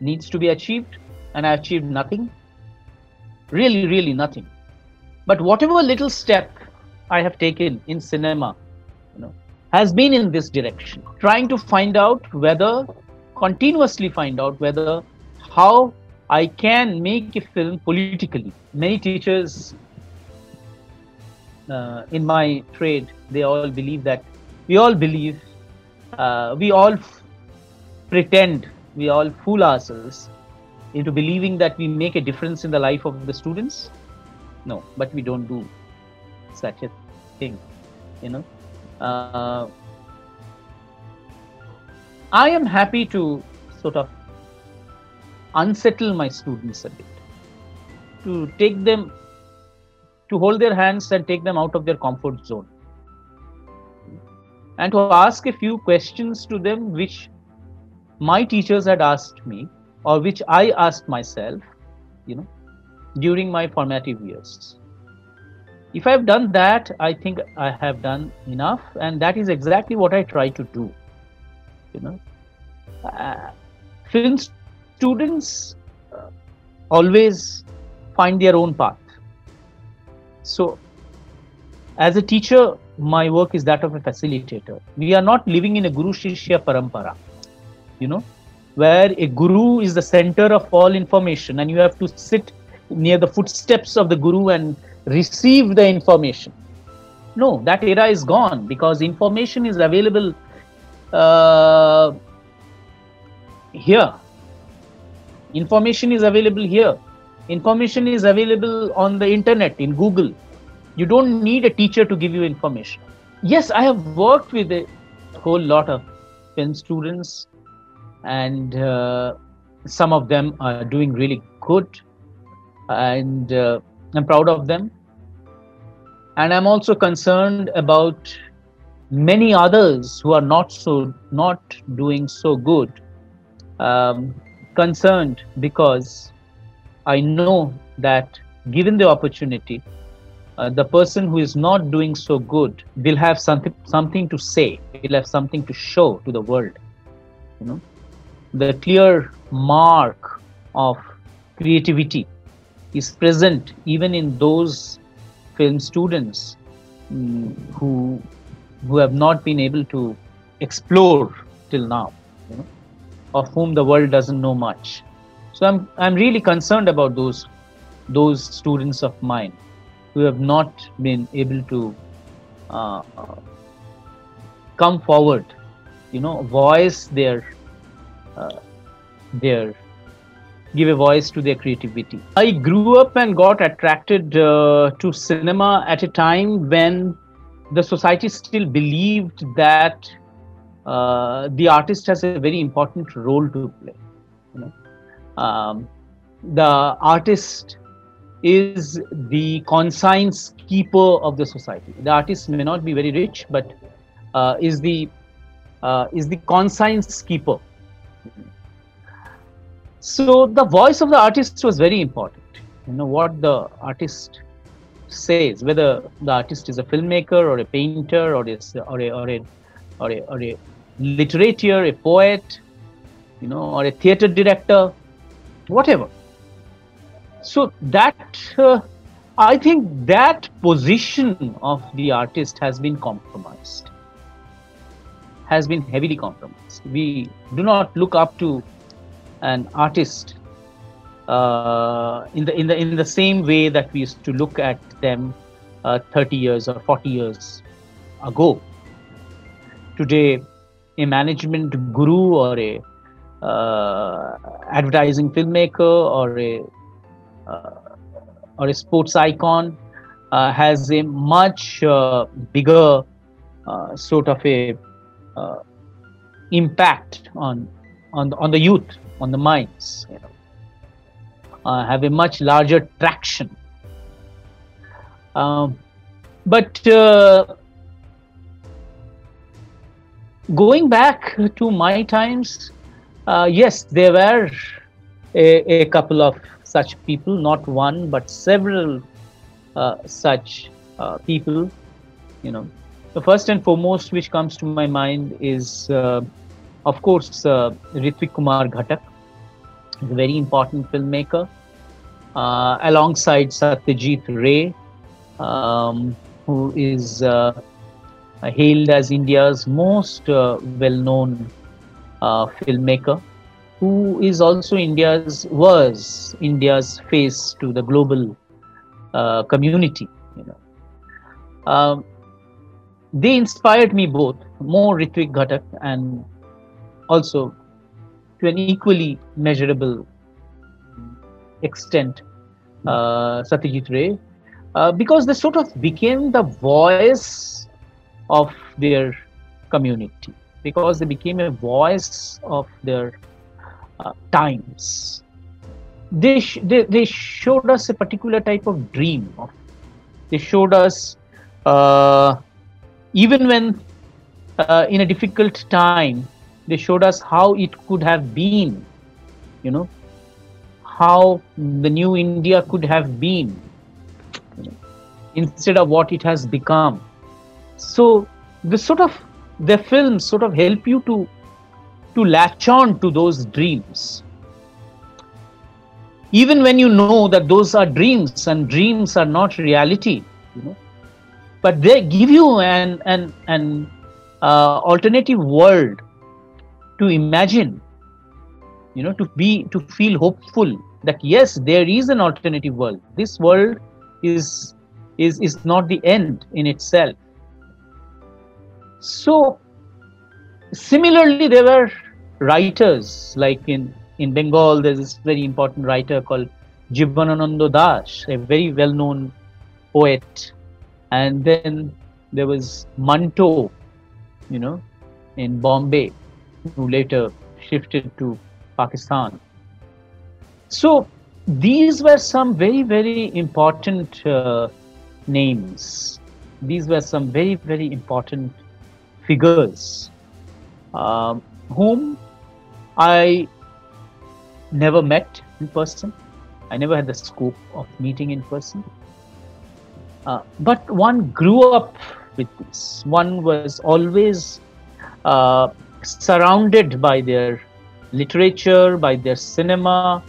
needs to be achieved, and I achieved nothing, really, really nothing. But whatever little step I have taken in cinema, has been in this direction, trying to continuously find out whether how I can make a film politically. Many teachers in my trade, we all pretend, we all fool ourselves into believing that we make a difference in the life of the students? No, but we don't do such a thing, you know. I am happy to sort of unsettle my students a bit, to take them, to hold their hands and take them out of their comfort zone, and to ask a few questions to them which my teachers had asked me, or which I asked myself, you know, during my formative years. If I have done that, I think I have done enough, and that is exactly what I try to do, you know. Film students always find their own path. So, as a teacher, my work is that of a facilitator. We are not living in a guru-shishya parampara, you know, where a guru is the center of all information and you have to sit near the footsteps of the guru and receive the information. No, that era is gone, because information is available here. Information is available here. Information is available on the internet, in Google. You don't need a teacher to give you information. Yes, I have worked with a whole lot of film students, and some of them are doing really good, and I'm proud of them. And I'm also concerned about many others who are not doing so good. Concerned because I know that given the opportunity, the person who is not doing so good will have something to say, will have something to show to the world, you know. The clear mark of creativity is present even in those film students who have not been able to explore till now, you know, of whom the world doesn't know much. So I'm really concerned about those students of mine who have not been able to come forward, you know, voice give a voice to their creativity. I grew up and got attracted to cinema at a time when the society still believed that the artist has a very important role to play, you know. The artist is the conscience keeper of the society. The artist may not be very rich, but is the conscience keeper. So the voice of the artist was very important. You know, what the artist says, whether the artist is a filmmaker or a painter or a literator, a poet, you know, or a theater director, whatever. So that, I think that position of the artist has been compromised, has been heavily compromised. We do not look up to an artist in the same way that we used to look at them 30 years or 40 years ago. Today, a management guru or a advertising filmmaker or a sports icon has a much bigger sort of a impact on the youth, on the minds, you know, have a much larger traction. But going back to my times, yes, there were a couple of such people, not one, but several such people, you know. The first and foremost which comes to my mind is, of course, Ritwik Ghatak, a very important filmmaker, alongside Satyajit Ray, who is hailed as India's most well-known filmmaker, who is also was India's face to the global community, you know. They inspired me both, more Ritwik Ghatak and also to an equally measurable extent Satyajit Ray, because they sort of became the voice of their community, because they became a voice of their times. They showed us a particular type of dream. They showed us even when in a difficult time, they showed us how it could have been, you know, how the new India could have been, you know, instead of what it has become. So their films sort of help you to latch on to those dreams, even when you know that those are dreams and dreams are not reality, you know. But they give you an alternative world to imagine, you know, to feel hopeful that yes, there is an alternative world. This world is not the end in itself. So similarly, there were writers like in Bengal, there's this very important writer called Jibanananda Das, a very well-known poet. And then there was Manto, you know, in Bombay, who later shifted to Pakistan. So these were some very, very important names. These were some very, very important figures whom I never met in person. I never had the scope of meeting in person. But one grew up with this. One was always surrounded by their literature, by their cinema,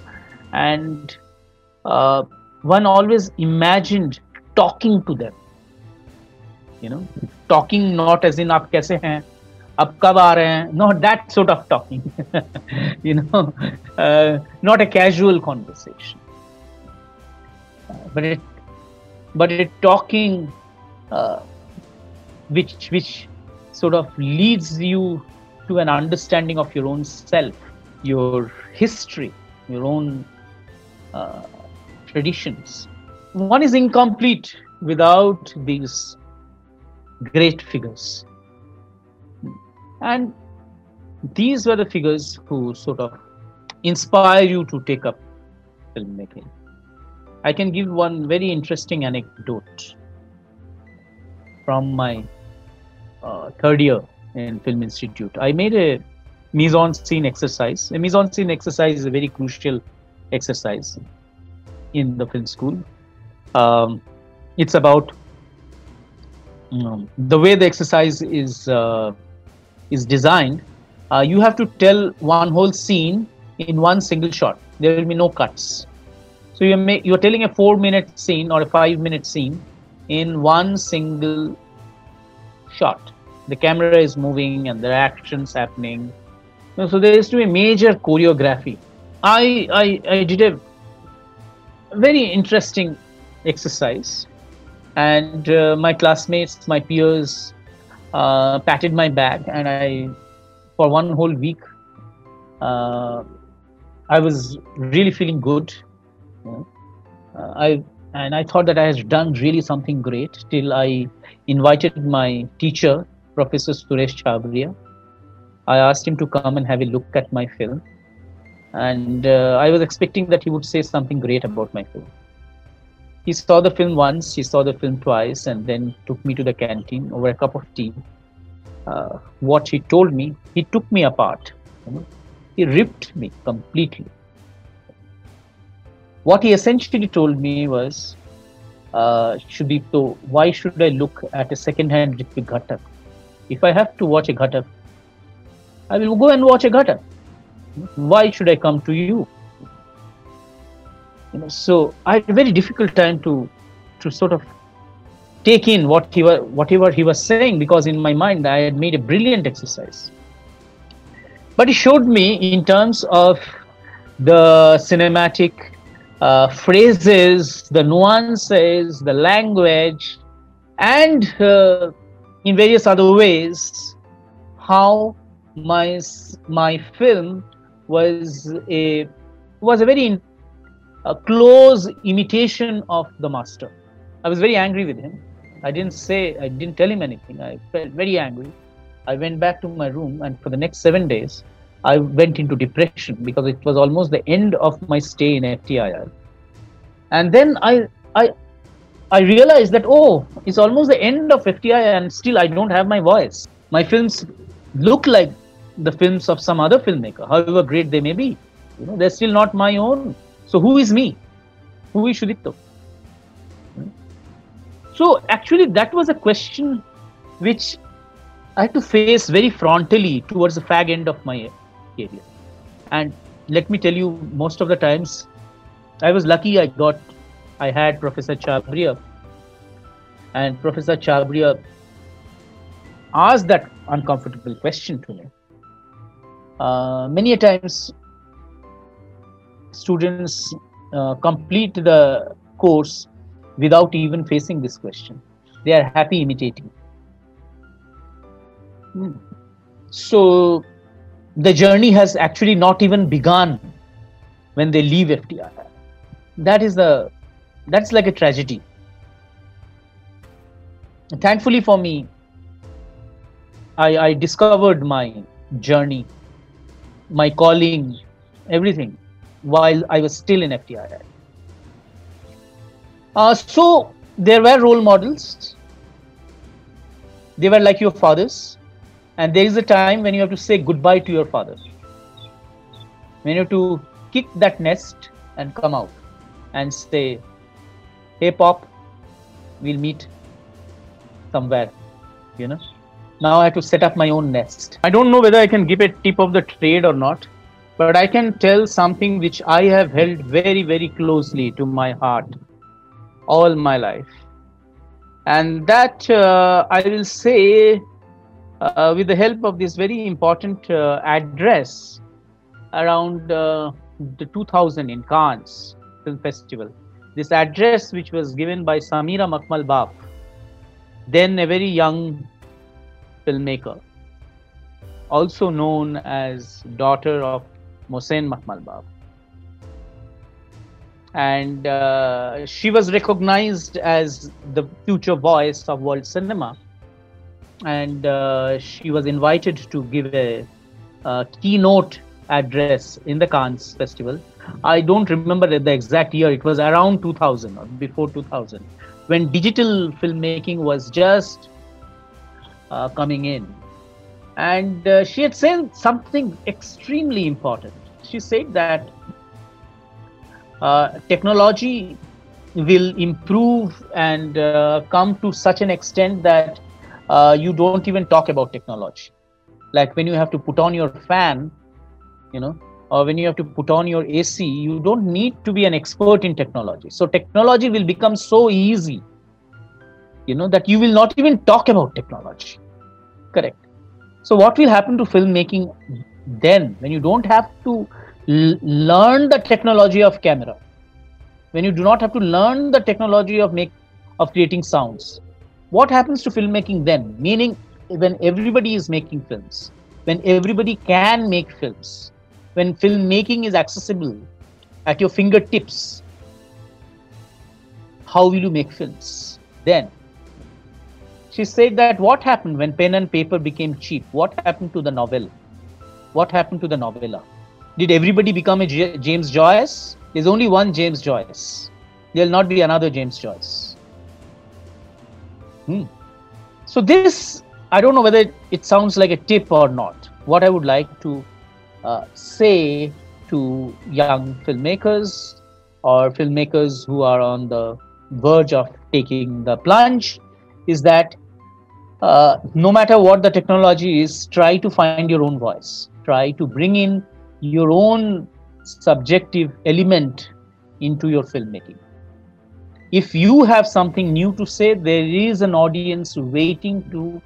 and one always imagined talking to them, you know, talking not as in aap kaise hain, aap kab aa rahe hain, not that sort of talking, you know, not a casual conversation, but a talking which sort of leads you to an understanding of your own self, your history, your own traditions. One is incomplete without these great figures. And these were the figures who sort of inspire you to take up filmmaking. I can give one very interesting anecdote from my third year in Film Institute. I made a mise-en-scene exercise. A mise-en-scene exercise is a very crucial exercise in the film school. It's about the way the exercise is designed. You have to tell one whole scene in one single shot. There will be no cuts. So you're telling a 4-minute scene or a 5-minute scene in one single shot. The camera is moving and there are actions happening. So there is to be a major choreography. I did a very interesting exercise, and my classmates, my peers patted my back, and for one whole week, I was really feeling good. I thought that I had done really something great, till I invited my teacher, Professor Suresh Chhabria. I asked him to come and have a look at my film, and I was expecting that he would say something great about my film. He saw the film once, he saw the film twice, and then took me to the canteen over a cup of tea. What he told me, he took me apart. You know? He ripped me completely. What he essentially told me was, Sudipta, why should I look at a second-hand Ritwik Ghatak? If I have to watch a Ghatak, I will go and watch a Ghatak. Why should I come to you? You know, so I had a very difficult time to sort of take in whatever he was saying, because in my mind I had made a brilliant exercise. But he showed me in terms of the cinematic phrases, the nuances, the language, and in various other ways, how my film was a very a close imitation of the master. I was very angry with him. I didn't tell him anything. I felt very angry. I went back to my room, and for the next 7 days, I went into depression because it was almost the end of my stay in FTII. And then I realized that, oh, it's almost the end of FTII and still I don't have my voice. My films look like the films of some other filmmaker, however great they may be. You know, they're still not my own. So who is me? Who is Sudipta? So actually that was a question which I had to face very frontally towards the fag end of my career. And let me tell you, most of the times I was lucky I had Professor Chhabria, and Professor Chhabria asked that uncomfortable question to me. Many a times students complete the course without even facing this question. They are happy imitating. So the journey has actually not even begun when they leave FTII. That's like a tragedy. And thankfully for me, I discovered my journey, my calling, everything while I was still in FTII. So there were role models. They were like your fathers. And there is a time when you have to say goodbye to your father. When you have to kick that nest and come out and say, hey Pop, we'll meet somewhere, you know. Now I have to set up my own nest. I don't know whether I can give a tip of the trade or not, but I can tell something which I have held very, very closely to my heart all my life. And that I will say, with the help of this very important address around the 2000 in Cannes Film Festival. This address which was given by Samira Makmal Bap, then a very young filmmaker, also known as daughter of Mohsen Makmal Bap. And she was recognized as the future voice of world cinema. And she was invited to give a keynote address in the Cannes Festival. I don't remember the exact year. It was around 2000 or before 2000 when digital filmmaking was just coming in. And she had said something extremely important. She said that technology will improve and come to such an extent that you don't even talk about technology. Like when you have to put on your fan, you know, or when you have to put on your AC, you don't need to be an expert in technology. So technology will become so easy, you know, that you will not even talk about technology. Correct. So what will happen to filmmaking then, when you don't have to learn the technology of camera, when you do not have to learn the technology of creating sounds? What happens to filmmaking then? Meaning, when everybody is making films, when everybody can make films, when filmmaking is accessible at your fingertips, how will you make films then? She said that what happened when pen and paper became cheap? What happened to the novel? What happened to the novella? Did everybody become a James Joyce? There's only one James Joyce. There'll not be another James Joyce. So this, I don't know whether it sounds like a tip or not. What I would like to say to young filmmakers or filmmakers who are on the verge of taking the plunge is that no matter what the technology is, try to find your own voice. Try to bring in your own subjective element into your filmmaking. If you have something new to say, there is an audience waiting to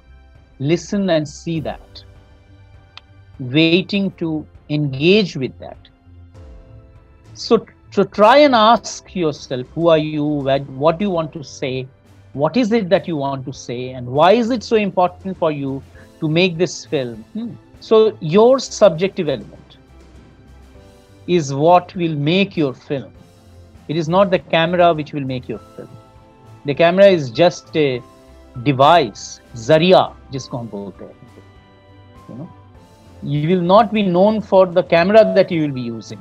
listen and see that, waiting to engage with that. So try and ask yourself, who are you, what do you want to say, what is it that you want to say, and why is it so important for you to make this film? So your subjective element is what will make your film. It is not the camera which will make your film. The camera is just a device, zariya, जिसको हम बोलते हैं. You know, you will not be known for the camera that you will be using.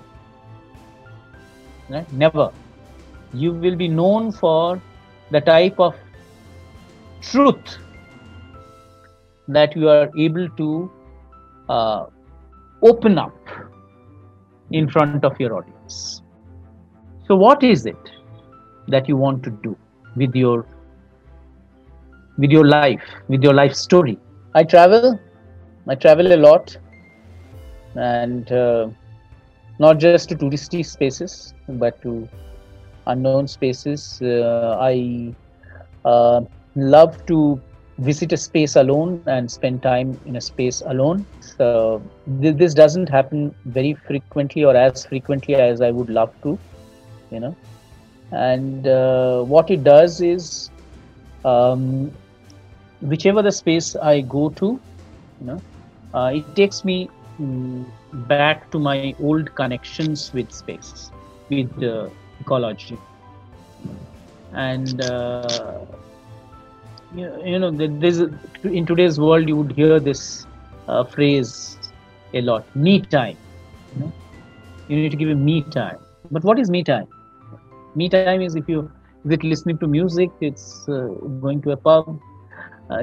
Right? Never. You will be known for the type of truth that you are able to open up in front of your audience. So what is it that you want to do with your life, with your life story? I travel a lot, and not just to touristy spaces but to unknown spaces. I love to visit a space alone and spend time in a space alone. So this doesn't happen very frequently or as frequently as I would love to, you know. And what it does is, whichever the space I go to, you know, it takes me back to my old connections with space, with ecology. And you know, in today's world you would hear this phrase a lot: me time. You know? You need to give a me time. But what is me time? Me time is if you're listening to music, it's going to a pub,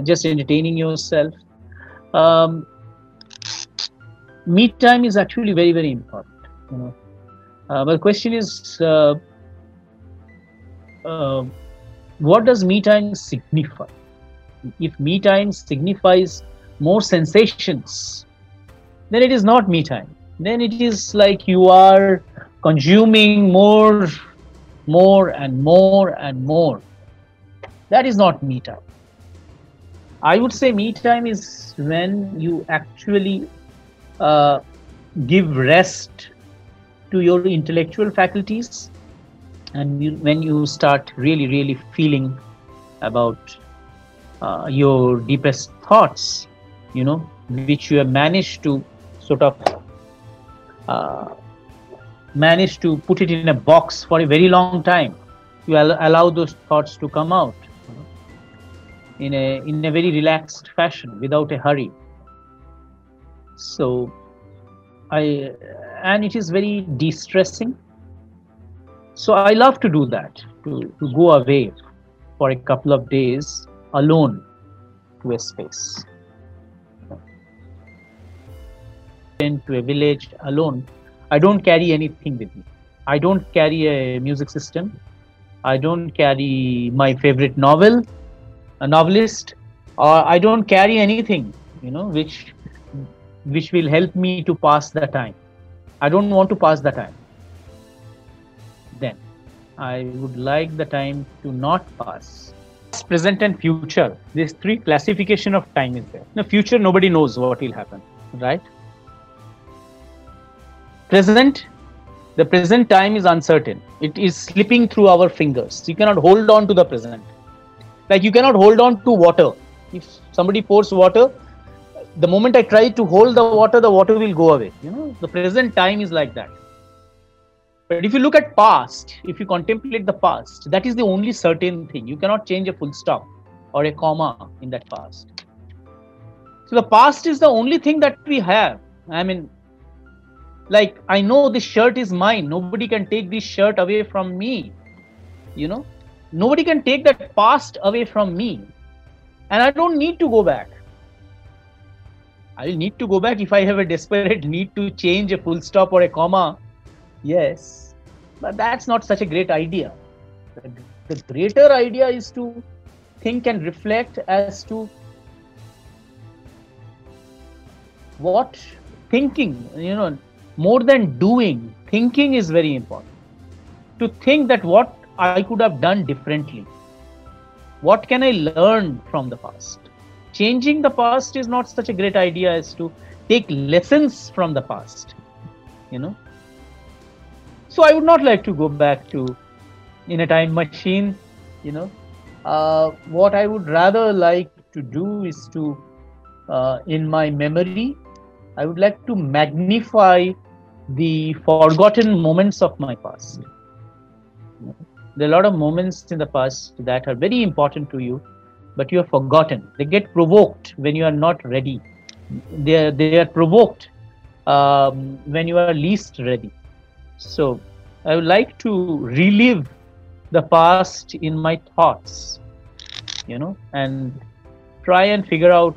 just entertaining yourself. Me time is actually very, very important. You know? But the question is, what does me time signify? If me time signifies more sensations, then it is not me time. Then it is like you are consuming more and more. That is not me time. I would say me time is when you actually give rest to your intellectual faculties, and when you start really, really feeling about your deepest thoughts, you know, which you have managed to sort of managed to put it in a box for a very long time. You allow those thoughts to come out in a very relaxed fashion, without a hurry. So and it is very de-stressing. So I love to do that, to go away for a couple of days alone to a space, into a village alone. I don't carry anything with me. I don't carry a music system. I don't carry my favorite novel, a novelist, or I don't carry anything, you know, which will help me to pass the time. I don't want to pass the time. Then I would like the time to not pass. Present and future. These three classification of time is there. In the future, nobody knows what will happen, right? Present, the present time is uncertain. It is slipping through our fingers. You cannot hold on to the present. Like you cannot hold on to water. If somebody pours water, the moment I try to hold the water will go away. You know, the present time is like that. But if you look at past, if you contemplate the past, that is the only certain thing. You cannot change a full stop or a comma in that past. So the past is the only thing that we have. I mean, like, I know this shirt is mine. Nobody can take this shirt away from me. You know, nobody can take that past away from me. And I don't need to go back. I will need to go back if I have a desperate need to change a full stop or a comma. Yes, but that's not such a great idea. The greater idea is to think and reflect as to what thinking, you know, more than doing, thinking is very important. To think that what I could have done differently. What can I learn from the past? Changing the past is not such a great idea as to take lessons from the past, you know. So I would not like to go back to in a time machine, you know. What I would rather like to do is to, in my memory, I would like to magnify the forgotten moments of my past. There are a lot of moments in the past that are very important to you, but you have forgotten. They get provoked when you are not ready. They are provoked when you are least ready. So I would like to relive the past in my thoughts, you know, and try and figure out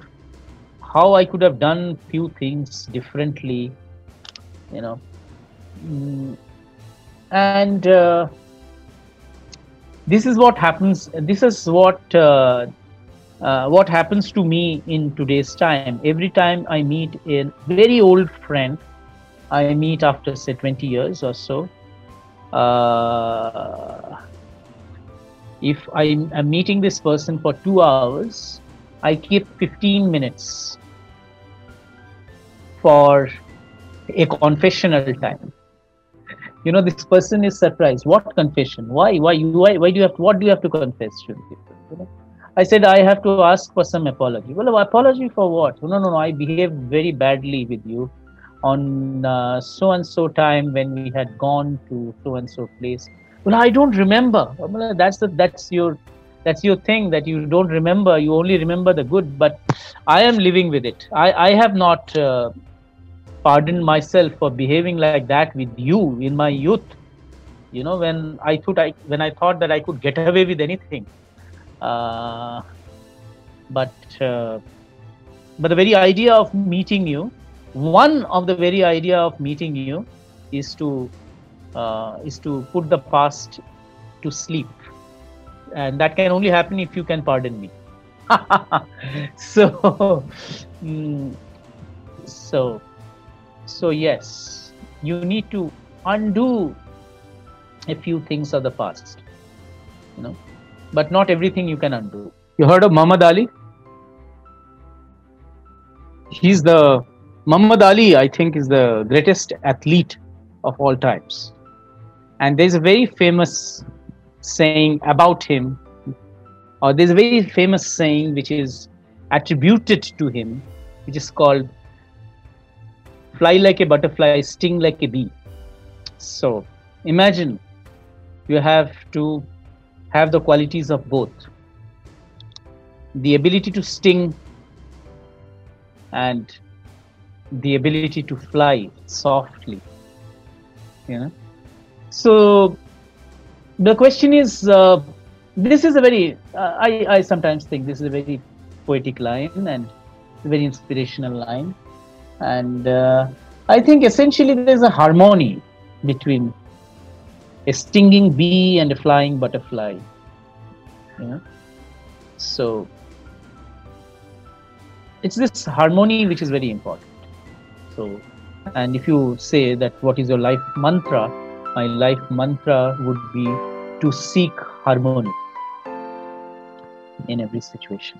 how I could have done few things differently, you know. And this is what happens. This is what happens to me in today's time. Every time I meet a very old friend, I meet after say 20 years or so. If I am meeting this person for 2 hours, I keep 15 minutes for a confessional time. You know, this person is surprised. What confession? Why do you have to, what do you have to confess to people? You know? I said, I have to ask for some apology. Well, apology for what? No, I behaved very badly with you on so-and-so time when we had gone to so-and-so place. Well, I don't remember. Well, that's your thing that you don't remember. You only remember the good, but I am living with it. I have not pardoned myself for behaving like that with you in my youth. You know, when I thought that I could get away with anything. But the very idea of meeting you, one of the very idea of meeting you is to put the past to sleep, and that can only happen if you can pardon me. So yes, you need to undo a few things of the past, you know. But not everything you can undo. You heard of Muhammad Ali? Muhammad Ali, I think, is the greatest athlete of all times. And there's a very famous saying about him, or there's a very famous saying which is attributed to him, which is called "Fly like a butterfly, sting like a bee." So imagine you have to have the qualities of both, the ability to sting and the ability to fly softly, you know. So the question is, this is a very, I sometimes think this is a very poetic line and very inspirational line. And I think essentially there's a harmony between a stinging bee and a flying butterfly, you know. So it's this harmony which is very important. So, and if you say that what is your life mantra, my life mantra would be to seek harmony in every situation.